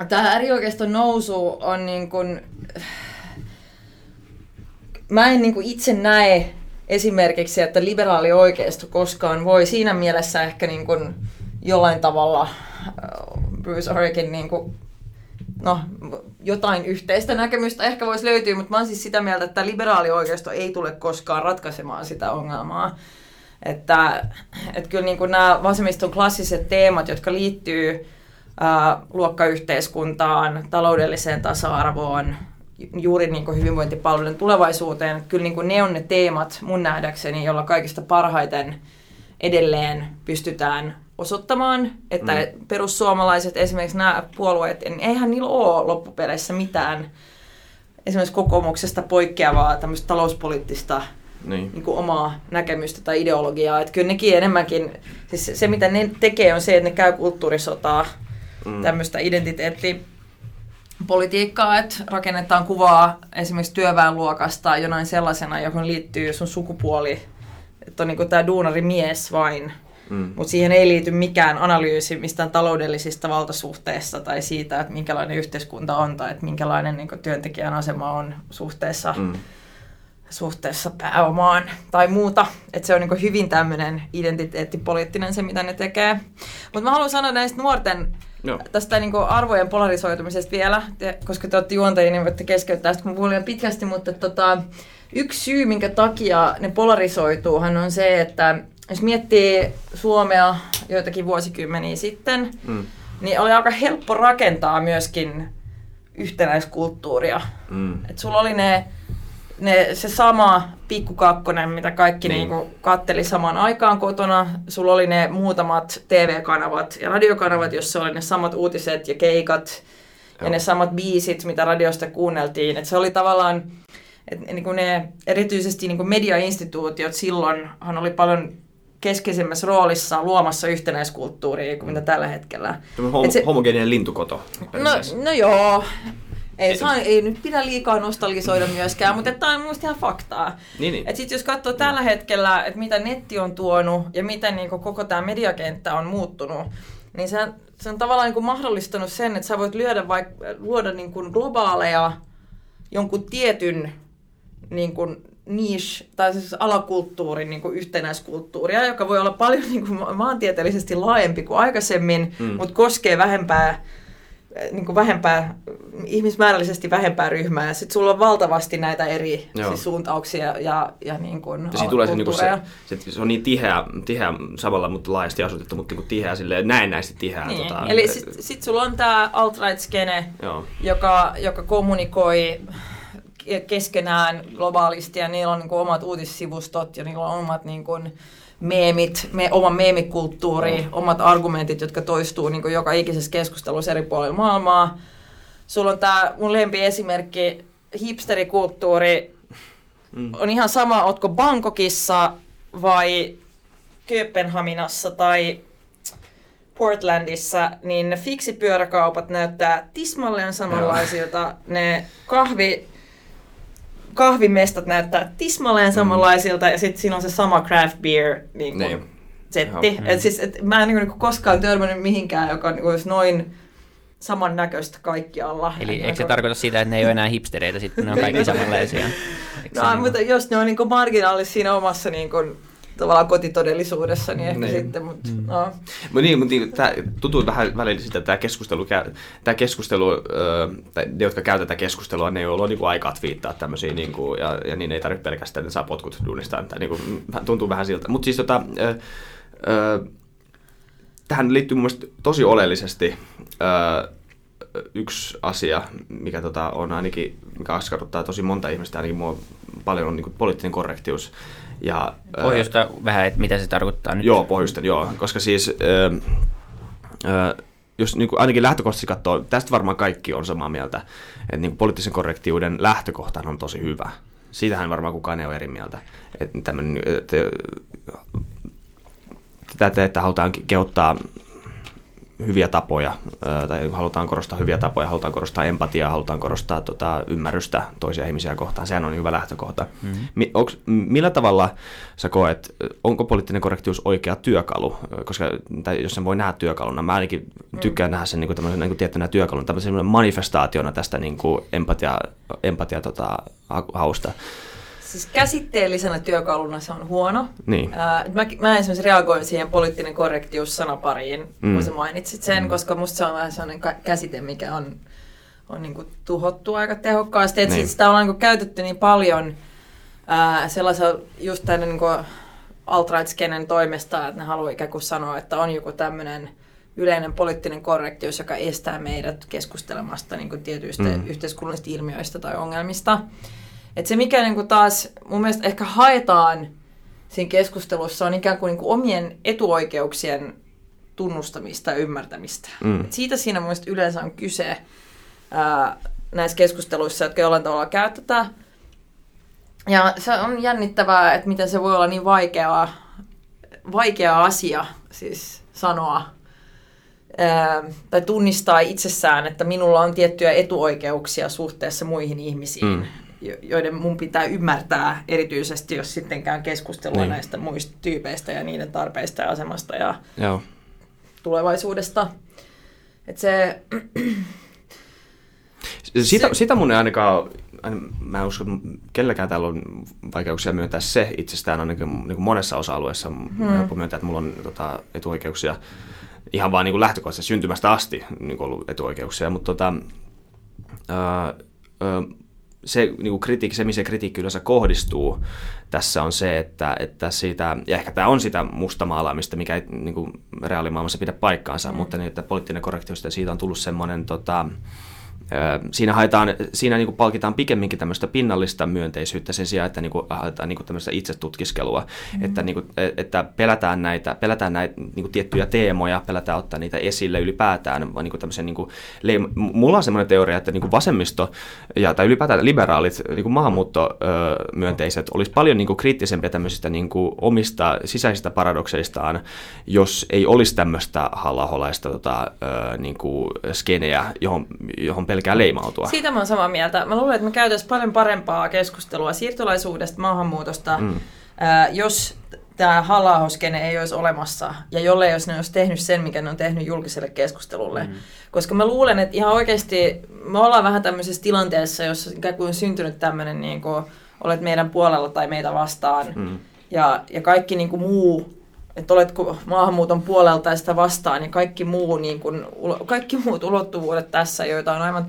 tämä äärioikeiston nousu on niinku, mä en niin kuin itse näe esimerkiksi, että liberaali oikeisto koskaan voi siinä mielessä ehkä niin kuin jollain tavalla Bruce Orekin niin kuin, no, jotain yhteistä näkemystä ehkä voisi löytyä, mutta mä oon siis sitä mieltä, että liberaali oikeisto ei tule koskaan ratkaisemaan sitä ongelmaa. Että, että kyllä niin kuin nämä vasemmiston klassiset teemat, jotka liittyy ää, luokkayhteiskuntaan, taloudelliseen tasa-arvoon, juuri niin kuin hyvinvointipalvelujen tulevaisuuteen. Kyllä niin kuin ne on ne teemat mun nähdäkseni, jolla kaikista parhaiten edelleen pystytään osoittamaan, että mm. perussuomalaiset, esimerkiksi nämä puolueet, niin eihän niillä ole loppupeleissä mitään esimerkiksi kokoomuksesta poikkeavaa tämmöistä talouspoliittista niin. Niin kuin omaa näkemystä tai ideologiaa. Että kyllä nekin enemmänkin, siis se mitä ne tekee on se, että ne käy kulttuurisotaa, mm. tämmöistä identiteettiä, politiikkaa, että rakennetaan kuvaa esimerkiksi työväenluokasta jonain sellaisena, johon liittyy sun sukupuoli, että on niinku tää duunarimies vain, mm. mutta siihen ei liity mikään analyysi mistään taloudellisista valtasuhteista tai siitä, että minkälainen yhteiskunta on tai että minkälainen niinku työntekijän asema on suhteessa, mm. suhteessa pääomaan tai muuta. Että se on niinku hyvin tämmöinen identiteettipoliittinen se, mitä ne tekee. Mutta mä haluan sanoa näistä nuorten no. tästä niin kuin arvojen polarisoitumisesta vielä, te, koska te olette juontajia, niin voitte keskeyttää sitä, kun mä puhuin pitkästi, mutta tota, yksi syy, minkä takia ne polarisoituuhan on se, että jos miettii Suomea joitakin vuosikymmeniä sitten, mm. niin oli aika helppo rakentaa myöskin yhtenäiskulttuuria. Mm. Et sulla oli ne, ne, se sama pikkukakkonen, mitä kaikki niin. Niin katteli samaan aikaan kotona. Sulla oli ne muutamat T V-kanavat ja radiokanavat, jossa oli ne samat uutiset ja keikat ja, ja ne samat biisit, mitä radiosta kuunneltiin. Et se oli tavallaan, et niinku ne, erityisesti niinku mediainstituutiot silloinhan oli paljon keskeisemmässä roolissa luomassa yhtenäiskulttuuria kuin mitä tällä hetkellä. Homo- se, homogeeninen lintukoto. No, no joo. Ei, saa, ei nyt pidä liikaa nostalgisoida myöskään, mutta tämä on minusta ihan faktaa. Niin, niin. Et sit jos katsoo tällä hetkellä, että mitä netti on tuonut ja miten niinku koko tämä mediakenttä on muuttunut, niin se, se on tavallaan niinku mahdollistanut sen, että sä voit lyödä vaikka, luoda niinku globaaleja jonkun tietyn niinku niche tai siis alakulttuurin niinku yhtenäiskulttuuria, joka voi olla paljon niinku maantieteellisesti laajempi kuin aikaisemmin, mm. mutta koskee vähempää niinku vähempää, ihmismäärällisesti vähempää ryhmää, ja sitten sulla on valtavasti näitä eri siis suuntauksia ja, ja niin kuin alakulttuureja. Se, se, se on niin tiheä, tiheä samalla, mutta laajasti asutettu, mutta niin tiheä, silleen, näennäisesti tiheää. Niin. Tota, eli sitten sit sulla on tämä alt-right-skene, joka, joka kommunikoi keskenään globaalisti, ja niillä on niin kuin omat uutissivustot, ja niillä on omat niin kuin meemit, me, oma meemikulttuuri, mm. omat argumentit, jotka toistuu niin kuin joka ikisessä keskustelussa eri puolilla maailmaa. Sulla on tämä mun lempiesimerkki, hipsterikulttuuri. Mm. On ihan sama, ootko Bangkokissa vai Kööpenhaminassa tai Portlandissa, niin ne fiksipyöräkaupat näyttää tismalleen samanlaisilta. Ne kahvi... kahvimestat näyttää tismalleen samanlaisilta, mm. ja sitten siinä on se sama craft beer niin kuin, setti. Ihan, et siis, et mä en niin kuin, koskaan törmännyt mihinkään, joka niin kuin, olisi noin samannäköistä kaikkialla. Eli eikö se tarkoita sitä, että ne ei ole enää hipstereitä, sitten ne on kaikki samanlaisia? No, no, mutta jos ne on niin kuin, marginaalissa siinä omassa... Niin kuin, tavallaan kotitodellisuudessa, niin ehkä Nein. sitten, mutta mm. no. Mut niin, mutta niin, tuntuu vähän välillä sitä, että tämä keskustelu, tämä keskustelu äh, ne, jotka käyvät tätä keskustelua, ne ei ole niin kuin aikaa twiittaa tämmöisiä, niin kuin, ja, ja niin ei tarvitse pelkästään, että ne saa potkut duunistaan. Niin kuin, tuntuu vähän siltä. Mutta siis tota, äh, äh, tähän liittyy mun mielestä tosi oleellisesti äh, yksi asia, mikä tota, on ainakin, mikä askarruttaa tosi monta ihmistä, ainakin mua paljon on niin kuin poliittinen korrektius. Ja, pohjusta äh, vähän, että mitä se tarkoittaa nyt. Joo, pohjusta, joo. Koska siis, äh, äh, jos niin kuin ainakin lähtökohtaisesti katsoo, tästä varmaan kaikki on samaa mieltä, että niin kuin poliittisen korrektiuden lähtökohta on tosi hyvä. Siitähän varmaan kukaan ei ole eri mieltä. Että tämmönen, että, että, että halutaan kehottaa hyviä tapoja, äh, tai halutaan korostaa hyviä tapoja, halutaan korostaa empatiaa, halutaan korostaa tota, ymmärrystä toisia ihmisiä kohtaan. Sehän on hyvä lähtökohta. Mm-hmm. Mi- onks, millä tavalla sä koet, onko poliittinen korrektius oikea työkalu? Koska tai jos sen voi nähdä työkaluna, mä ainakin tykkään mm. nähdä sen niin kuin tämmöisen niin kuin tiettynä työkaluna, tämmöisenä manifestaationa tästä niin kuin empatia, empatia tota, hausta. Siis käsitteellisenä työkaluna se on huono. Niin. Ää, mä, mä esimerkiksi reagoin siihen poliittinen korrektius sanapariin, mm. kun sä mainitsit sen, mm. koska musta se on vähän sellainen käsite, mikä on, on niin kuin tuhottu aika tehokkaasti. Et niin. Sit sitä ollaan niin kuin käytetty niin paljon ää, sellaisen just tämän niin kuin alt-right-skenen toimesta, että ne haluaa ikään kuin sanoa, että on joku tämmöinen yleinen poliittinen korrektius, joka estää meidät keskustelemasta niin kuin tietyistä mm. yhteiskunnallisista ilmiöistä tai ongelmista. Että se, mikä niinku taas mun mielestä ehkä haetaan siinä keskustelussa, on ikään kuin niinku omien etuoikeuksien tunnustamista ja ymmärtämistä. Mm. Et siitä siinä mun mielestä yleensä on kyse ää, näissä keskusteluissa, jotka jollain tavalla käytetään. Ja se on jännittävää, että miten se voi olla niin vaikea, vaikea asia siis sanoa ää, tai tunnistaa itsessään, että minulla on tiettyjä etuoikeuksia suhteessa muihin ihmisiin. Mm. joiden mun pitää ymmärtää erityisesti, jos sitten käyn keskustelua niin. näistä muista tyypeistä ja niiden tarpeista ja asemasta ja Joo. tulevaisuudesta. Et se, sitä, se... sitä mun ei ainakaan, mä en usko, että kelläkään täällä on vaikeuksia myöntää se itsestään ainakin niin monessa osa-alueessa. Hmm. Mä helppo myöntää, että mulla on tota, etuoikeuksia ihan vaan niin lähtökohtaisesti syntymästä asti niin ollut etuoikeuksia, mutta tota, öö, öö, se niinku kritiikki, se missä kritiikki yleensä kohdistuu tässä on se, että, että siitä, ja ehkä tämä on sitä mustamaalaamista, mikä ei niinku reaalimaailmassa pidä paikkaansa, mm. mutta niin, että poliittinen korrektius, siitä on tullut semmoinen, tota, siinä, haetaan, siinä niinku palkitaan pikemminkin tämmöistä pinnallista myönteisyyttä sen sijaan, että niinku haetaan niinku tämmöistä itsetutkiskelua, mm. että, niinku, että pelätään näitä, pelätään näitä niinku tiettyjä teemoja, pelätään ottaa niitä esille ylipäätään. Vaan niinku tämmöisen, niinku, leim- mulla on semmoinen teoria, että niinku vasemmisto ja, tai ylipäätään liberaalit, niinku maahanmuuttomyönteiset, olisi paljon niinku kriittisempiä tämmöisistä niinku omista sisäisistä paradokseistaan, jos ei olisi tämmöistä hallaholaista tota, niinku skeneä, johon, johon pelkää leimautua. Siitä mä oon samaa mieltä. Mä luulen, että me käytäisiin paljon parempaa keskustelua siirtolaisuudesta, maahanmuutosta, mm. ää, jos tämä halla-ahoskene ei olisi olemassa ja jollei jos ne olisi tehnyt sen, mikä ne on tehnyt julkiselle keskustelulle. Mm. Koska mä luulen, että ihan oikeasti me ollaan vähän tämmöisessä tilanteessa, jossa ikään kuin on syntynyt tämmöinen, niin kuin olet meidän puolella tai meitä vastaan mm. ja, ja kaikki niin kuin muu, että oletko maahanmuuton puolelta tai sitä vastaan ja kaikki, muu, niin kun, kaikki muut ulottuvuudet tässä, joita on aivan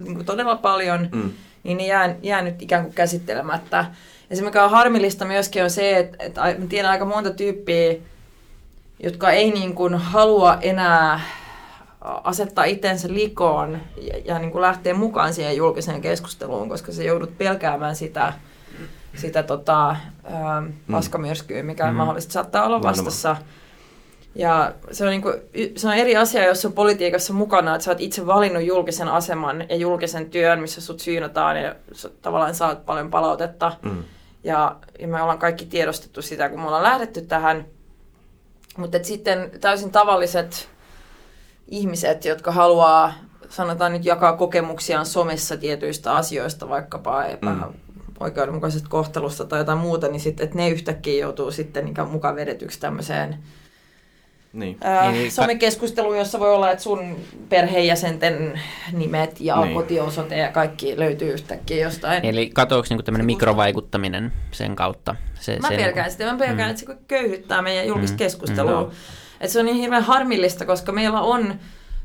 niin todella paljon, mm. niin ne jää, jää nyt ikään kuin käsittelemättä. Ja se, mikä on harmillista myöskin, on se, että, että tiedän aika monta tyyppiä, jotka ei niin kun halua enää asettaa itsensä likoon ja, ja niin kun lähteä mukaan siihen julkiseen keskusteluun, koska sä joudut pelkäämään sitä, sitä tota, ähm, paskamyrskyä, mikä mm-hmm. mahdollisesti saattaa olla vastassa. Ja se on, niinku, se on eri asia, jos on politiikassa mukana, että sä oot itse valinnut julkisen aseman ja julkisen työn, missä sut syynataan ja tavallaan saat paljon palautetta. Mm. Ja, ja me ollaan kaikki tiedostettu sitä, kun me ollaan lähdetty tähän. Mutta sitten täysin tavalliset ihmiset, jotka haluaa, sanotaan nyt, jakaa kokemuksiaan somessa tietyistä asioista, vaikkapa epä... Mm. oikeudenmukaisesta kohtelusta tai jotain muuta, niin sit, et ne yhtäkkiä joutuu sitten ikään mukaan vedetyksi tämmöiseen niin. Ää, niin, somekeskusteluun, jossa voi olla, että sun perheenjäsenten nimet ja niin. kotiosoite ja kaikki löytyy yhtäkkiä jostain. Eli katoako niinku tämmöinen mikrovaikuttaminen sen kautta? Se, mä se pelkään niin, sitä. Mä pelkään, mm. että se köyhyttää meidän julkista mm. keskustelua. Mm. Et se on niin hirveän harmillista, koska meillä on...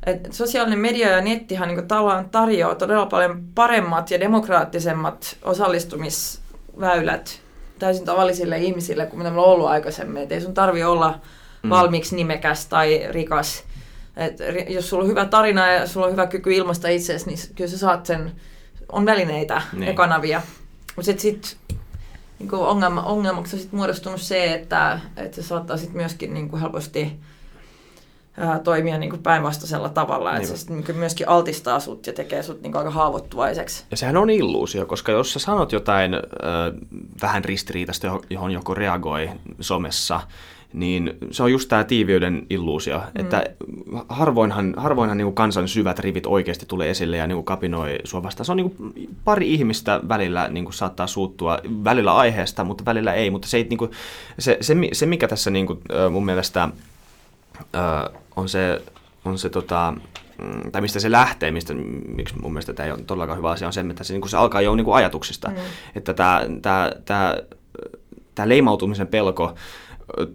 Et sosiaalinen media ja nettihan niin tavallaan tarjoaa todella paljon paremmat ja demokraattisemmat osallistumisväylät täysin tavallisille ihmisille kuin mitä meillä on ollut aikaisemmin. Et ei sun tarvitse olla valmiiksi nimekäs tai rikas. Et jos sulla on hyvä tarina ja sulla on hyvä kyky ilmaista itseäsi, niin kyllä sä saat sen, on välineitä niin. ja kanavia. Mutta sitten niin ongelma, ongelmaksi on sit muodostunut se, että, että se saattaa sit myöskin niin helposti... toimia niin kuin päinvastaisella tavalla, niin. että se myöskin altistaa sut ja tekee sut niin kuin aika haavoittuvaiseksi. Ja sehän on illuusio, koska jos sä sanot jotain äh, vähän ristiriitaista, johon joku reagoi somessa, niin se on just tämä tiiviyden illuusio, mm. että harvoinhan, harvoinhan niin kuin kansan syvät rivit oikeasti tulee esille ja niin kuin kapinoi sua vastaan. Se on niin kuin pari ihmistä välillä niin kuin saattaa suuttua, välillä aiheesta, mutta välillä ei, mutta se, ei, niin kuin, se, se, se mikä tässä niin kuin, mun mielestä Öö, on se, on se tota, tai mistä se lähtee, mistä, miksi mun mielestä tämä ei ole todellakaan hyvä asia, on se, että se, niin kun se alkaa jo niin kun ajatuksista. Mm. Että tämä, tämä, tämä, tämä leimautumisen pelko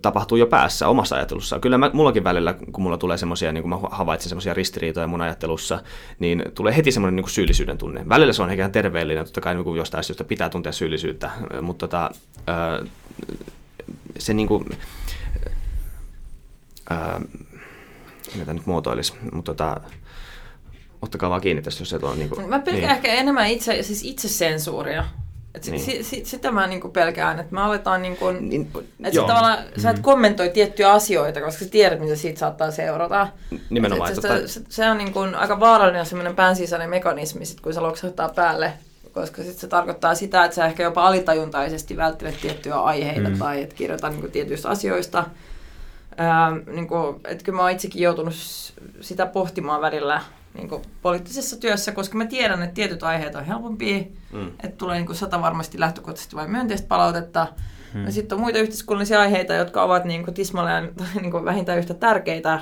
tapahtuu jo päässä, omassa ajattelussaan. Kyllä mä, mullakin välillä, kun mulla tulee semmoisia, niin kun mä havaitsen semmoisia ristiriitoja mun ajattelussa, niin tulee heti semmoinen niin kun syyllisyyden tunne. Välillä se on ihan terveellinen, totta kai niin kun jostain syystä pitää tuntea syyllisyyttä, mutta tota, öö, se niin kuin... Öö, mitä nyt muotoilisi, mutta tota, ottakaa vaan kiinni tästä, jos se tuo... Niin kuin, mä pelkään niin. ehkä enemmän itse, siis itsesensuuria. Et niin. si, si, sitä mä niin kuin pelkään, että mä aletaan... Niin kuin, niin, että sä tavallaan, mm-hmm. sä et kommentoi tiettyjä asioita, koska sä tiedät, mitä siitä saattaa seurata. Nimenomaan. Et, et, totta... se, se on niin kuin aika vaarallinen semmoinen päänsisäinen mekanismi, sit, kun se loksahtaa päälle, koska sit se tarkoittaa sitä, että sä ehkä jopa alitajuntaisesti välttelet tiettyjä aiheita mm-hmm. tai et kirjoita niin kuin tietyistä asioista. Öö, niin kuin, että kyllä mä oon itsekin joutunut sitä pohtimaan välillä niin kuin poliittisessa työssä, koska mä tiedän, että tietyt aiheet on helpompia, mm. että tulee niin kuin sata varmasti lähtökohtaisesti vain myönteistä palautetta. Mm. Ja sitten on muita yhteiskunnallisia aiheita, jotka ovat niin kuin tismalleen niin kuin vähintään yhtä tärkeitä,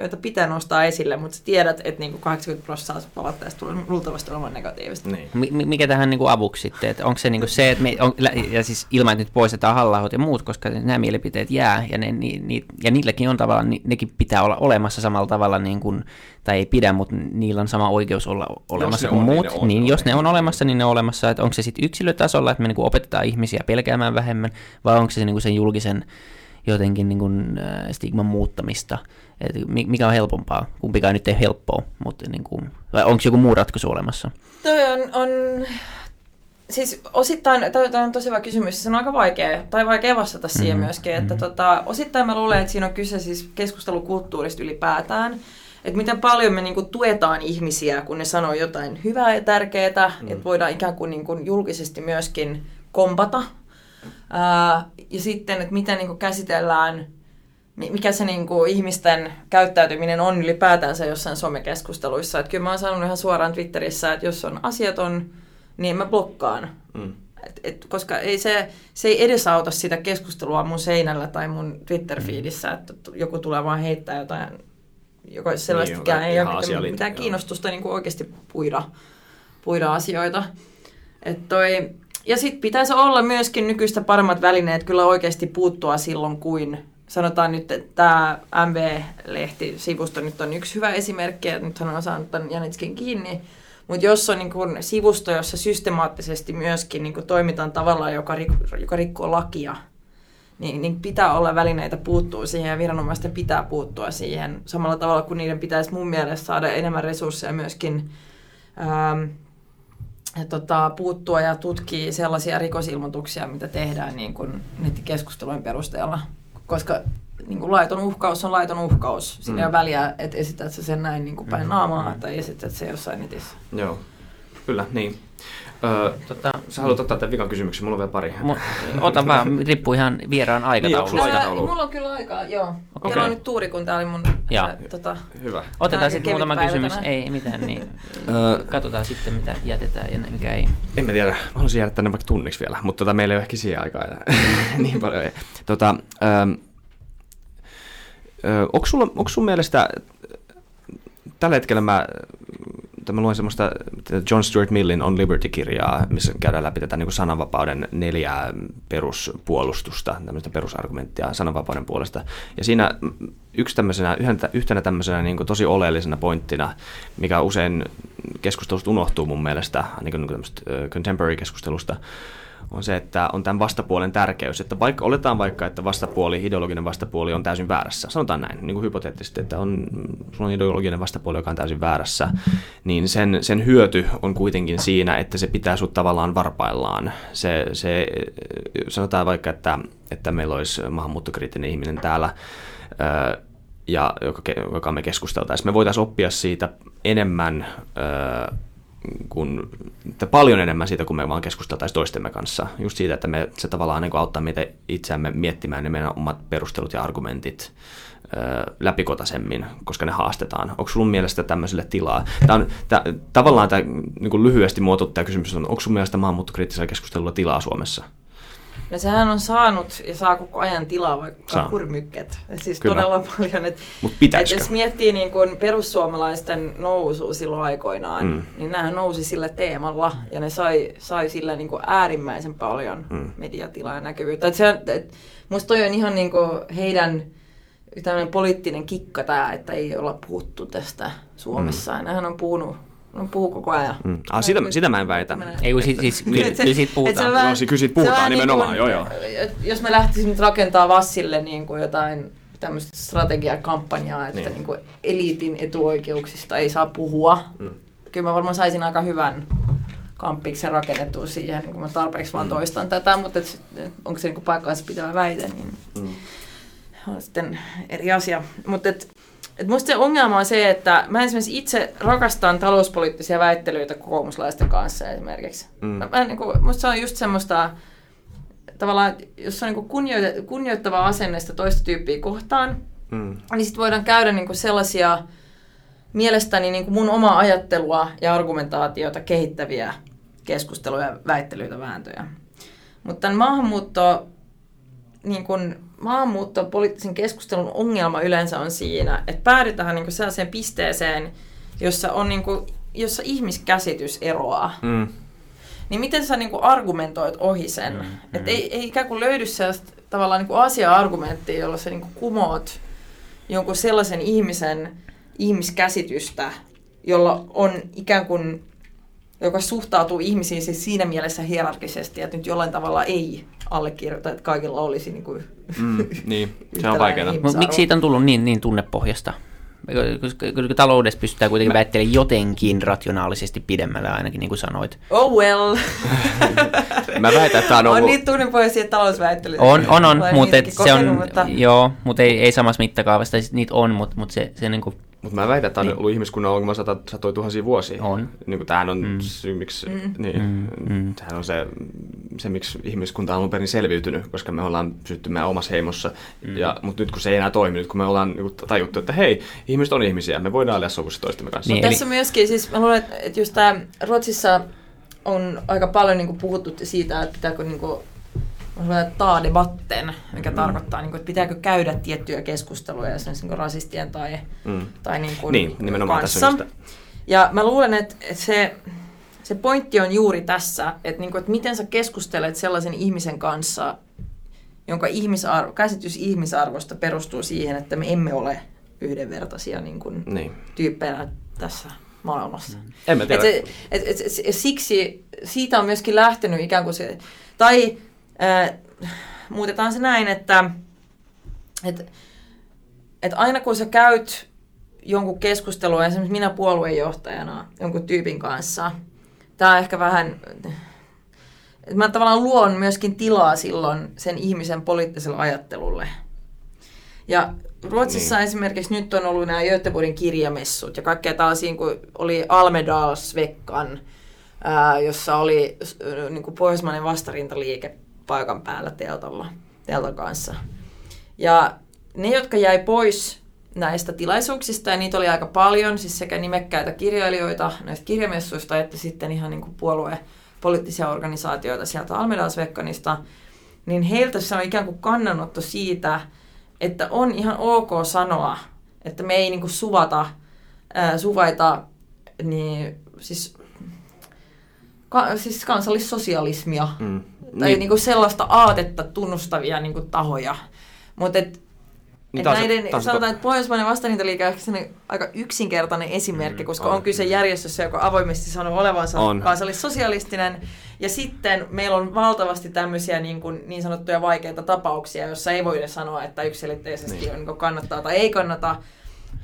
joita pitää nostaa esille, mutta sä tiedät, että niin kuin kahdeksankymmentä prosenttia palautteesta tulee luultavasti olemaan negatiivista. Niin. M- mikä tähän niin kuin avuksi sitten? Että onko se niin kuin se, että me, on, ja siis ilman, että nyt poistetaan Halla-ahot ja muut, koska nämä mielipiteet jää, ja, ne, ni, ni, ja niilläkin on tavallaan, ni, nekin pitää olla olemassa samalla tavalla, niin kuin, tai ei pidä, mutta niillä on sama oikeus olla olemassa kuin on, muut. Niin, on, niin on, jos ne on olemassa, niin ne on olemassa. Että onko se sitten yksilötasolla, että me niin kuin opetetaan ihmisiä pelkäämään vähemmän, vai onko se niinku sen julkisen jotenkin niinku stigman muuttamista? Et mikä on helpompaa? Kumpikaan nyt ei helppoa, mutta niinku, vai onko joku muu ratkaisu olemassa? Toi on, on siis osittain, tämä on tosi hyvä kysymys, se on aika vaikea, tai vaikea vastata siihen mm-hmm. myöskin, että mm-hmm. tota, osittain mä luulen, että siinä on kyse siis keskustelukulttuurista ylipäätään, että miten paljon me niinku tuetaan ihmisiä, kun ne sanoo jotain hyvää ja tärkeää, mm-hmm. että voidaan ikään kuin niinku julkisesti myöskin kompata. Ja sitten, että miten niin kuin käsitellään, mikä se niin kuin ihmisten käyttäytyminen on ylipäätänsä jossain somekeskusteluissa. Että kyllä mä oon sanonut ihan suoraan Twitterissä, että jos on asiaton, niin mä blokkaan. Mm. Et, et, koska ei se, se ei edesauta sitä keskustelua mun seinällä tai mun Twitter-feedissä, että joku tulee vaan heittää jotain, joka sellaistakaan niin, ei ole mitään joo. kiinnostusta niin kuin oikeasti puida, puida asioita. Että toi... Ja sitten pitäisi olla myöskin nykyistä paremmat välineet kyllä oikeasti puuttua silloin, kun sanotaan nyt, että tämä M V-lehti-sivusto nyt on yksi hyvä esimerkki, että nythän on saanut tämän Janitskin kiinni, mutta jos on niin kun sivusto, jossa systemaattisesti myöskin niin kun toimitaan tavallaan, joka, rik- joka rikkoo lakia, niin, niin pitää olla välineitä puuttua siihen ja viranomaisten pitää puuttua siihen samalla tavalla, kun niiden pitäisi mun mielestä saada enemmän resursseja myöskin ähm, Ja tota, puuttua ja tutkia sellaisia rikosilmoituksia, mitä tehdään niin kuin nettikeskustelujen perusteella. Koska niin kuin laiton uhkaus on laiton uhkaus. Siinä mm. ei ole väliä, että esität sä sen näin niin kuin päin naamaa tai esität se jossain netissä. Joo, kyllä, niin. Öö, tota, sä haluat ottaa tämän vikan kysymyksen, mulla on vielä pari. M- Ota vaan, riippuu ihan vieraan aikataulusta. Niin, aikataulu? Mulla on kyllä aikaa, joo. Okay. Meillä on nyt tuuri, kun tää oli mun... Ja, tota, hyvä. Otetaan sitten muutama kysymys, tänään. Ei mitään, niin katsotaan sitten mitä jätetään ja mikä ei. En mä tiedä, mä haluaisin jäädä tänne vaikka tunniksi vielä, mutta tota, meillä ei ole ehkä siihen aikaa niin paljon. Tota, ähm, äh, onko, sulla, onko sun mielestä... Tällä hetkellä mä, mä luen semmoista John Stuart Millin On Liberty-kirjaa, missä käydään läpi tätä niin sananvapauden neljää peruspuolustusta, tämmöistä perusargumenttia sananvapauden puolesta. Ja siinä yksi tämmöisenä, yhtenä tämmöisenä niin tosi oleellisena pointtina, mikä usein keskustelusta unohtuu mun mielestä, niin kuin tämmöistä contemporary-keskustelusta, on se, että on tämän vastapuolen tärkeys. Että vaikka, oletaan vaikka, että vastapuoli, ideologinen vastapuoli on täysin väärässä. Sanotaan näin, niin kuin hypoteettisesti, että on, sulla on ideologinen vastapuoli, joka on täysin väärässä. Niin sen, sen hyöty on kuitenkin siinä, että se pitää sut tavallaan varpaillaan. Se, se, sanotaan vaikka, että, että meillä olisi maahanmuuttokriittinen ihminen täällä, ja, joka, joka me keskusteltaisiin. Me voitaisiin oppia siitä enemmän... Kun, että paljon enemmän siitä, kun me vaan keskusteltaisiin toistemme kanssa. Just siitä, että me, se tavallaan niin kuin auttaa meitä itseämme miettimään ne meidän omat perustelut ja argumentit ö, läpikotaisemmin, koska ne haastetaan. Onko sun mielestä tämmöiselle tilaa? Tää on, tää, tavallaan tämä niin kuin lyhyesti muotoiltu tämä kysymys on, onko sun mielestä maahanmuuttokriittisella keskustelulla tilaa Suomessa? No sehän on saanut ja saa koko ajan tilaa vaikka kurmykket. Siis kyllä. Todella paljon. Et, et jos miettii niin kun perussuomalaisten nousu silloin aikoinaan, mm. niin nämä nousi sillä teemalla ja ne sai, sai sillä niin kun äärimmäisen paljon mm. mediatilaa ja näkyvyyttä. Et sehän, et, musta toi on ihan niin kun heidän tämmöinen poliittinen kikka tämä, että ei olla puhuttu tästä Suomessa. Mm. Nämähän on puhunut. No puhuu koko ajan. Mm. Ah, sitä, sitä mä en väitä. Ei, kun siitä siis, siis, siis puhutaan. Vähän, no, siis puhutaan nimenomaan, niin kuin, joo joo. Jos me lähtisimme rakentaa Vassille niin kuin jotain tämmöistä strategiakampanjaa, että niin. Niin kuin eliitin etuoikeuksista ei saa puhua, mm. kyllä mä varmaan saisin aika hyvän kamppiksen rakennettua siihen, kun mä tarpeeksi vaan toistan mm. tätä, mutta et, onko se niin kuin paikkaansa pitävä väite, niin mm. on sitten eri asia. Mutta et, Et musta se ongelma on se, että mä esimerkiksi itse rakastan talouspoliittisia väittelyitä kokoomuslaisten kanssa esimerkiksi. Mm. Mä, mä, niin kuin, musta se on just semmoista, tavallaan, jos on niin kunnioit- kunnioittava asenne sitä toista tyyppiä kohtaan, mm. niin sit voidaan käydä niin kuin sellaisia mielestäni niin kuin mun omaa ajattelua ja argumentaatiota kehittäviä keskusteluja, väittelyitä, vääntöjä. Mutta tämän maahanmuutto... Niin kun maahanmuuttopoliittisen keskustelun ongelma yleensä on siinä, että päädytään niin kun sellaiseen pisteeseen, jossa, on niin kun, jossa ihmiskäsitys eroaa. Mm. Niin miten sä niin kun argumentoit ohi sen? Mm, mm. Että ei, ei ikään kuin löydy sellaista tavallaan niin kun asia-argumenttia, jolla sä niin kun kumoat jonkun sellaisen ihmisen ihmiskäsitystä, jolla on ikään kuin... joka suhtautuu ihmisiin siis siinä mielessä hierarkisesti, että nyt jollain tavalla ei allekirjoita, että kaikilla olisi niin kuin mm, niin, se on vaikeaa. Mutta miksi siitä on tullut niin, niin tunnepohjasta? Koska taloudessa pystytään kuitenkin väittelemään jotenkin rationaalisesti pidemmälle ainakin, niin kuin sanoit. Oh well! Mä väitän, että on ollut... On niitä tunnepohjaisia talousväittelyitä. On, on, on mutta se on... Mutta... Joo, mutta ei, ei samassa mittakaavassa. Niitä on, mutta, mutta se, se niin kuin... Mutta mä väitän, että tämä on ollut ihmiskunnan ongelma satoi tuhansia vuosia. On. Niin kuin tämähän on mm. syy, miksi... Mm. Niin, mm. Tämähän on se, se, miksi ihmiskunta on alun perin selviytynyt, koska me ollaan pysytty meidän omassa heimossa. Mm. Ja, mutta nyt kun se ei enää toimi, nyt kun me ollaan niin kuin tajuttu, että hei, ihmiset on ihmisiä, me voidaan elää sovussa toistemme kanssa. Niin, tässä eli... myöskin, siis mä luulen, että just tää Ruotsissa on aika paljon niin kuin puhuttu siitä, että pitääkö... Niin kuin taadebatten, mikä mm. tarkoittaa, että pitääkö käydä tiettyjä keskusteluja esimerkiksi rasistien tai, mm. tai niin kuin niin, nimenomaan kanssa. Tässä ja mä luulen, että se, se pointti on juuri tässä, että, niin kuin, että miten sä keskustelet sellaisen ihmisen kanssa, jonka ihmisarvo, käsitys ihmisarvosta perustuu siihen, että me emme ole yhdenvertaisia niin kuin niin. tyyppeinä tässä maailmassa. En mä tiedä. Et, et, et, et, et, siksi siitä on myöskin lähtenyt ikään kuin se... Tai, Äh, muutetaan se näin, että et, et aina kun sä käyt jonkun keskustelun, esimerkiksi minä puoluejohtajana jonkun tyypin kanssa, tää ehkä vähän, että mä tavallaan luon myöskin tilaa silloin sen ihmisen poliittiselle ajattelulle. Ja Ruotsissa niin. esimerkiksi nyt on ollut nämä Göteborgin kirjamessut ja kaikkea taas, kun oli Almedalsveckan ää, jossa oli ää, niin kuin Pohjoismainen vastaanintoliike paikan päällä teltalla, teltan kanssa. Ja ne, jotka jäi pois näistä tilaisuuksista, ja niitä oli aika paljon, siis sekä nimekkäitä kirjailijoita näistä kirjamessuista, että sitten ihan niin kuin puoluepoliittisia organisaatioita sieltä Almedalsveckanista, niin heiltä se on ikään kuin kannanotto siitä, että on ihan ok sanoa, että me ei niin kuin suvata, ää, suvaita niin, siis, ka, siis kansallissosialismia, mm. tai niin. Niin kuin sellaista aatetta tunnustavia niin kuin tahoja. Mutta et, niin et näiden, se, sanotaan, se, että Pohjoismainen vastaanintoliike on ehkä aika yksinkertainen esimerkki, mm, koska on, on kyse järjestössä, joka avoimesti sanoo olevansa on. kansallissosialistinen. Ja sitten meillä on valtavasti tämmöisiä niin, kuin, niin sanottuja vaikeita tapauksia, joissa ei voida sanoa, että yksiselitteisesti niin. on, niin kuin kannattaa tai ei kannata.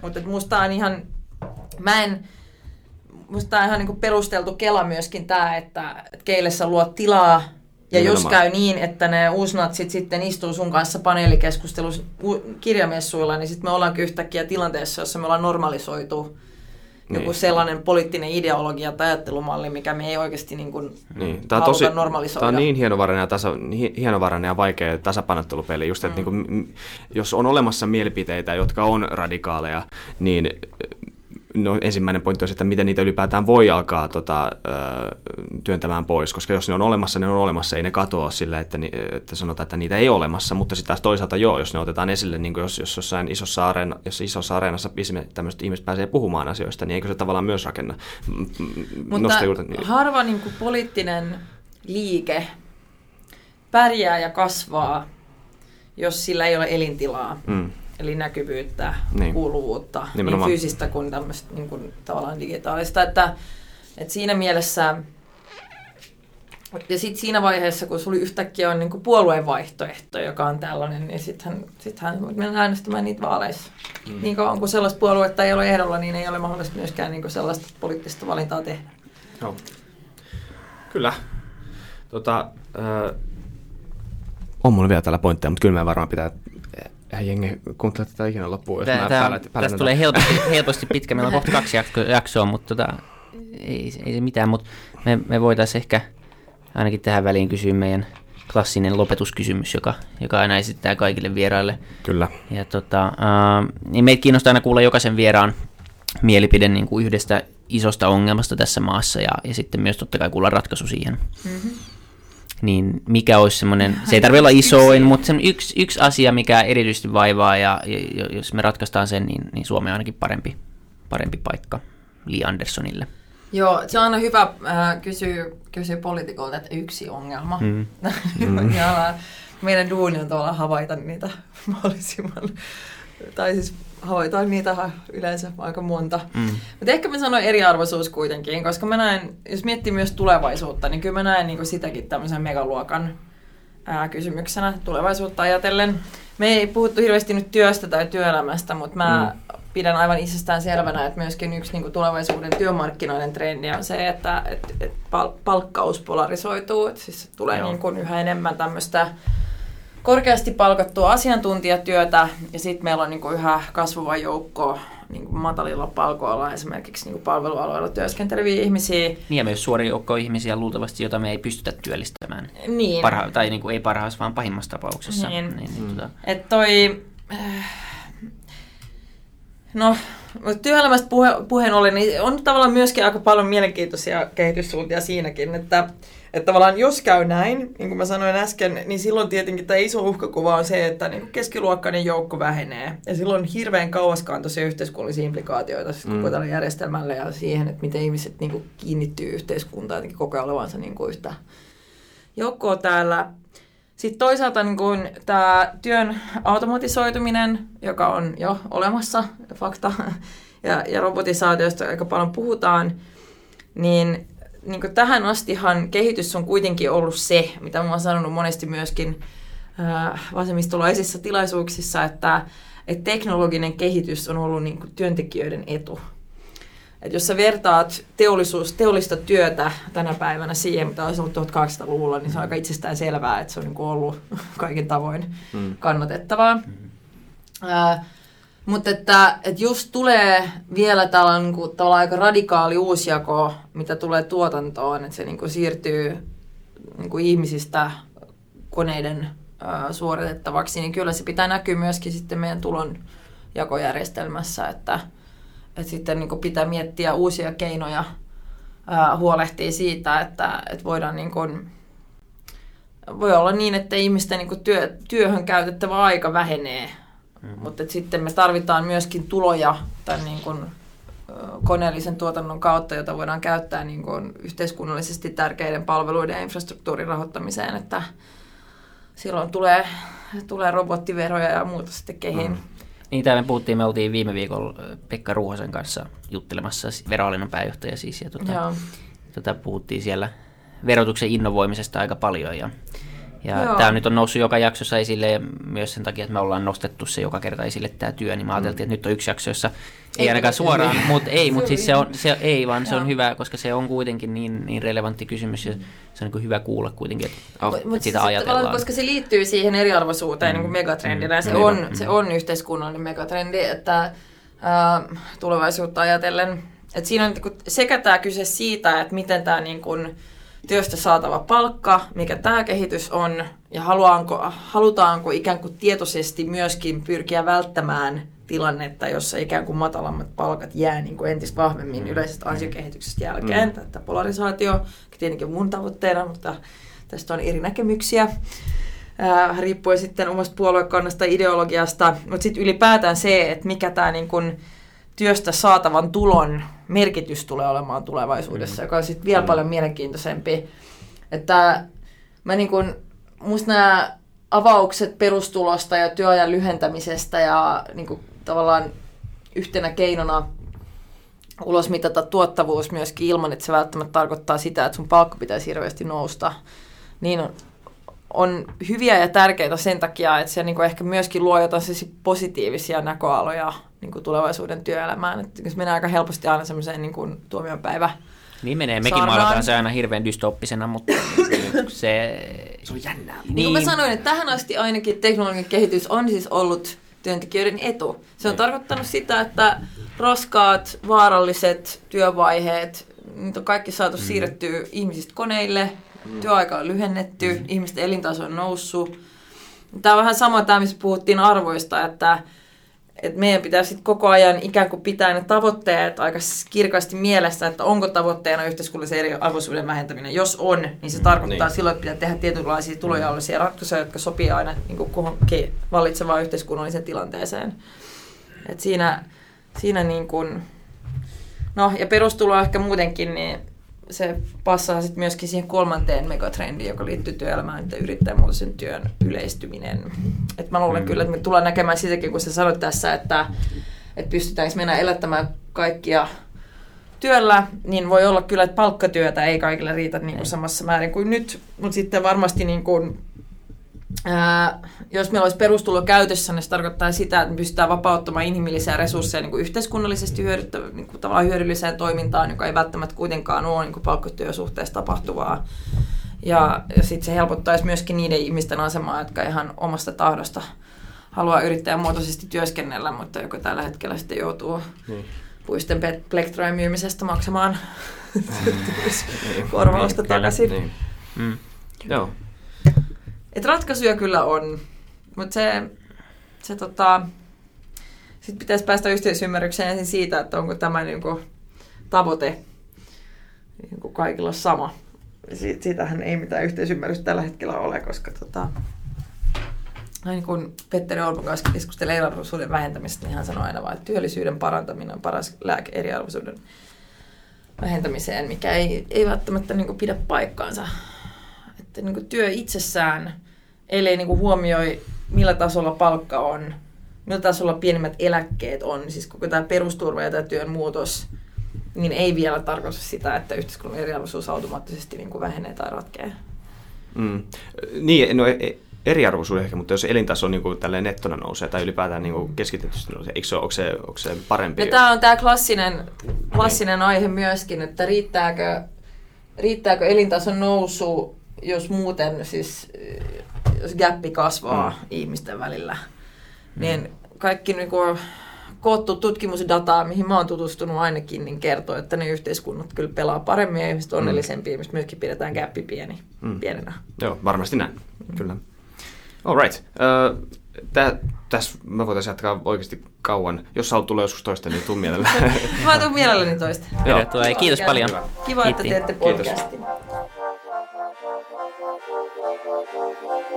Mutta musta on ihan, mä en, musta on ihan niin kuin perusteltu kela myöskin tämä, että keille sä luot tilaa. Ja jos käy niin, että ne uusnatsit sitten istuu sun kanssa paneelikeskustelussa kirjamessuilla, niin sitten me ollaan yhtäkkiä tilanteessa, jossa me ollaan normalisoitu niin. joku sellainen poliittinen ideologia tai ajattelumalli, mikä me ei oikeasti niin kuin niin. Tämä haluta tosi, normalisoida. Tämä on niin hienovarainen ja, tasa, hienovarainen ja vaikea tasapainottelupeli, just että mm. niin kuin, jos on olemassa mielipiteitä, jotka on radikaaleja, niin no, ensimmäinen pointti on, että miten niitä ylipäätään voi alkaa tota, työntämään pois, koska jos ne on olemassa, ne on olemassa, ei ne katoa sillä, että, ni, että sanotaan, että niitä ei ole olemassa, mutta sitten taas toisaalta joo, jos ne otetaan esille, niin jos, jos jossain isossa, areena, jos isossa areenassa tämmöiset ihmiset pääsee puhumaan asioista, niin eikö se tavallaan myös rakenna? Mutta juurta, niin. harva niin kuin poliittinen liike pärjää ja kasvaa, jos sillä ei ole elintilaa. Mm. Eli näkyvyyttä, niin. kuuluvuutta, nimenomaan. Niin fyysistä kuin tämmöistä niin kuin tavallaan digitaalista. Että, että siinä mielessä, ja sitten siinä vaiheessa, kun sulla yhtäkkiä on niin kuin puolueen vaihtoehto, joka on tällainen, niin sittenhän sit mennään äänestämään niitä vaaleissa. Mm. Niin kauan kun sellaista puoluetta ei ole ehdolla, niin ei ole mahdollista myöskään niin kuin sellaista poliittista valintaa tehdä. Joo. Kyllä. Tota, äh, on mulla vielä täällä pointteja, mutta kyllä mä varmaan pitää... jengi kuuntelee tätä ikinä loppuun. Tästä tulee helposti, helposti pitkä. Meillä on kohta kaksi jaksoa, mutta tota, ei, ei se mitään. Mut me, me voitaisiin ehkä ainakin tähän väliin kysyä meidän klassinen lopetuskysymys, joka, joka aina esittää kaikille vieraille. Kyllä. Ja tota, äh, niin meitä kiinnostaa aina kuulla jokaisen vieraan mielipide niin kuin yhdestä isosta ongelmasta tässä maassa ja, ja sitten myös totta kai kuulla ratkaisu siihen. Mm-hmm. Niin mikä olisi semmoinen, se ei tarvitse olla isoin, mutta se yksi, yksi asia, mikä erityisesti vaivaa, ja, ja jos me ratkaistaan sen, niin, niin Suomi on ainakin parempi, parempi paikka Lee Anderssonille. Joo, se on aina hyvä äh, kysyä, kysyä poliitikolta, että yksi ongelma. Mm. ja meidän duuni on tuolla havaita niitä mahdollisimman, tai siis havaitaan niitä yleensä aika monta. Mm. Mutta ehkä mä sanoin eriarvoisuus kuitenkin, koska mä näen, jos miettii myös tulevaisuutta, niin kyllä mä näen niin kuin sitäkin tämmöisen megaluokan ää, kysymyksenä tulevaisuutta ajatellen. Me ei puhuttu hirveästi nyt työstä tai työelämästä, mutta mä mm. pidän aivan itsestään selvänä, että myöskin yksi niin kuin tulevaisuuden työmarkkinoiden trendi on se, että et, et palkkaus polarisoituu, että siis tulee niin kuin yhä enemmän tämmöistä korkeasti palkattua asiantuntijatyötä, ja sitten meillä on niinku yhä kasvava joukko niinku matalilla palkoilla, esimerkiksi niinku palvelualoilla työskenteleviä ihmisiä. Niin, ja myös suuri joukko ihmisiä luultavasti, jota me ei pystytä työllistämään. Niin. Parha- tai niinku ei parhaassa, vaan pahimmassa tapauksessa. Niin. niin, niin mm. tota. Et toi... No, työelämästä puhe, puheen ollen, niin on tavallaan myöskin aika paljon mielenkiintoisia kehityssuuntia siinäkin, että Että tavallaan jos käy näin, niin kuin mä sanoin äsken, niin silloin tietenkin tämä iso uhkakuva on se, että keskiluokkainen joukko vähenee. Ja silloin on hirveän kauaskantoisia yhteiskunnallisia implikaatioita siis koko mm. tälle järjestelmälle ja siihen, että miten ihmiset niin kuin kiinnittyy yhteiskuntaan, jotenkin kokee olevansa niin kuin yhtä joukkoa täällä. Sitten toisaalta niin kuin tämä työn automatisoituminen, joka on jo olemassa, fakta, ja, ja robotisaatiosta aika paljon puhutaan, niin... Niin kuin tähän astihan kehitys on kuitenkin ollut se, mitä mä oon sanonut monesti myöskin vasemmistolaisissa tilaisuuksissa, että, että teknologinen kehitys on ollut niin kuin työntekijöiden etu. Et jos sä vertaat teollisuus, teollista työtä tänä päivänä siihen, mitä olisi ollut tuhatkahdeksansataaluvulla, niin se on aika itsestään selvää, että se on niin kuin ollut kaiken tavoin kannatettavaa. Mutta että, että just tulee vielä tällainen niin kuin, tavallaan aika radikaali uusjako, mitä tulee tuotantoon, että se niin kuin, siirtyy niin kuin, ihmisistä koneiden ää, suoritettavaksi, niin kyllä se pitää näkyä myöskin sitten meidän tulonjakojärjestelmässä, että, että sitten niin kuin, pitää miettiä uusia keinoja ää, huolehtia siitä, että, että voidaan niin kuin, voi olla niin, että ihmisten niin kuin, työ, työhön käytettävä aika vähenee. Mm-hmm. Mutta sitten me tarvitaan myöskin tuloja tämän niin kun, koneellisen tuotannon kautta, jota voidaan käyttää niin kun, yhteiskunnallisesti tärkeiden palveluiden ja infrastruktuurin rahoittamiseen. Että silloin tulee, tulee robottiveroja ja muuta sitten kehiin. Mm-hmm. Niin täällä me puhuttiin, me oltiin viime viikolla Pekka Ruhasen kanssa juttelemassa, verohallinnon pääjohtaja siis. Ja tuota, tuota, puhuttiin siellä verotuksen innovoimisesta aika paljon ja... Ja tämä nyt on noussut joka jaksossa esille ja myös sen takia, että me ollaan nostettu se joka kerta esille tämä työ, niin mä ajateltiin, että nyt on yksi jakso, jossa ei, ei ainakaan suoraan, mutta ei, mutta siis se on, se, ei, vaan Joo. se on hyvä, koska se on kuitenkin niin, niin relevantti kysymys ja se on niin hyvä kuulla kuitenkin, että oh, mut, sitä ajatellaan. Koska se liittyy siihen eriarvoisuuteen mm. niin kuin megatrendinä, mm. se, on, mm. se on yhteiskunnallinen megatrendi, että äh, tulevaisuutta ajatellen, että siinä on niin sekä tämä kyse siitä, että miten tämä niin kuin, työstä saatava palkka, mikä tämä kehitys on, ja haluaanko, halutaanko ikään kuin tietoisesti myöskin pyrkiä välttämään tilannetta, jossa ikään kuin matalammat palkat jää niin kuin entistä vahvemmin yleisestä ansiokehityksestä jälkeen. Mm. Tämä polarisaatio, tietenkin mun tavoitteena, mutta tästä on eri näkemyksiä, äh, riippuen sitten omasta puoluekannasta, ideologiasta, mutta sitten ylipäätään se, että mikä tämä niin kuin työstä saatavan tulon merkitys tulee olemaan tulevaisuudessa, mm. joka on sitten vielä mm. paljon mielenkiintoisempi. Että mä niin kun, musta nämä avaukset perustulosta ja työajan lyhentämisestä ja niin kun, tavallaan yhtenä keinona ulosmitata tuottavuus myöskin ilman, että se välttämättä tarkoittaa sitä, että sun palkka pitäisi hirveästi nousta, niin on, on hyviä ja tärkeitä sen takia, että se niin kun ehkä myöskin luo jotain positiivisia näköaloja niin tulevaisuuden työelämään. Että se menee aika helposti aina semmoiseen niin tuomiopäivä. Niin menee. Mekin maalataan se aina hirveän dystoppisena, mutta se... se on jännää. Niin. Niin kuin mä sanoin, että tähän asti ainakin teknologian kehitys on siis ollut työntekijöiden etu. Se on tarkoittanut sitä, että raskaat, vaaralliset työvaiheet, niitä on kaikki saatu mm. siirrettyä ihmisistä koneille, mm. työaika on lyhennetty, mm. ihmisten elintaso on noussut. Tämä on vähän sama tämä, missä puhuttiin arvoista, että että meidän pitää sitten koko ajan ikään kuin pitää ne tavoitteet aika kirkasti mielessä, että onko tavoitteena yhteiskunnallisen eriarvoisuuden vähentäminen. Jos on, niin se tarkoittaa niin. silloin, että pitää tehdä tietynlaisia tulojallisia ratkaisuja, jotka sopii aina niin kuin kuhunkin vallitsevaan yhteiskunnalliseen tilanteeseen. Et siinä, siinä niin kuin, no ja perustuloa ehkä muutenkin, niin se passaa sitten myöskin siihen kolmanteen megatrendiin, joka liittyy työelämään, että yrittäjämuotoisen työn yleistyminen. Et mä luulen mm. kyllä, että me tullaan näkemään sitäkin, kun sä sanoit tässä, että, että pystytäänkö mennä elättämään kaikkia työllä, niin voi olla kyllä, että palkkatyötä ei kaikille riitä niin kuin samassa määrin kuin nyt, mutta sitten varmasti niin kuin, ää, jos meillä olisi perustulo käytössä, niin se tarkoittaa sitä, että me pystytään vapauttamaan inhimillisiä resursseja niin kuin yhteiskunnallisesti niin kuin tavallaan hyödylliseen toimintaan, joka ei välttämättä kuitenkaan ole niin kuin palkkatyösuhteessa tapahtuvaa. Ja, ja sitten se helpottaisi myöskin niiden ihmisten asemaa, jotka ihan omasta tahdosta haluaa yrittäjämuotoisesti työskennellä, mutta joka tällä hetkellä sitten joutuu niin. puisten plektrojen myymisestä maksamaan korvausta takaisin. Niin. Mm. Joo. Et ratkaisuja kyllä on, mutta se, se tota, sit pitäisi päästä yhteisymmärrykseen ensin siitä, että onko tämä niinku tavoite niinku kaikilla sama. Si- siitähän ei mitään yhteisymmärrystä tällä hetkellä ole, koska tota, aina kun Petteri Orpo kanssa keskustelee eriarvoisuuden vähentämisestä, niin hän sanoo aina vain, että työllisyyden parantaminen on paras lääke eriarvoisuuden vähentämiseen, mikä ei, ei välttämättä niinku pidä paikkaansa. Että niin kuin työ itsessään, ellei niin kuin huomioi, millä tasolla palkka on, millä tasolla pienimmät eläkkeet on, siis koko tämä perusturva ja tämä työn muutos, niin ei vielä tarkoita sitä, että yhteiskunnan eriarvoisuus automaattisesti niin kuin vähenee tai ratkeaa. Mm. Niin, no eriarvoisuus ehkä, mutta jos elintaso niin kuin tälleen nettona nousee tai ylipäätään niin kuin keskitetysti nousee, eikö se, onko se, onko se parempi? No, tämä on tämä klassinen, klassinen aihe myöskin, että riittääkö, riittääkö elintason nousu, jos muuten siis, jos gäppi kasvaa mm. ihmisten välillä, mm. niin kaikki niinku koottu tutkimusdataa, mihin mä oon tutustunut ainakin, niin kertoo, että ne yhteiskunnat kyllä pelaa paremmin ja ihmiset onnellisempia, mm. mistä myöskin pidetään gäppi pieni, mm. pienenä. Joo, varmasti näin. Mm. Kyllä. All right. Uh, tä, tässä mä voitaisiin jatkaa oikeasti kauan. Jos sä olet tullut joskus toista, niin tuu mielelläni. Mä tuun mielelläni toista. Joo. Kiitos, Kiitos paljon. Hyvä. Kiva, Kiitti. Että teette podcastin.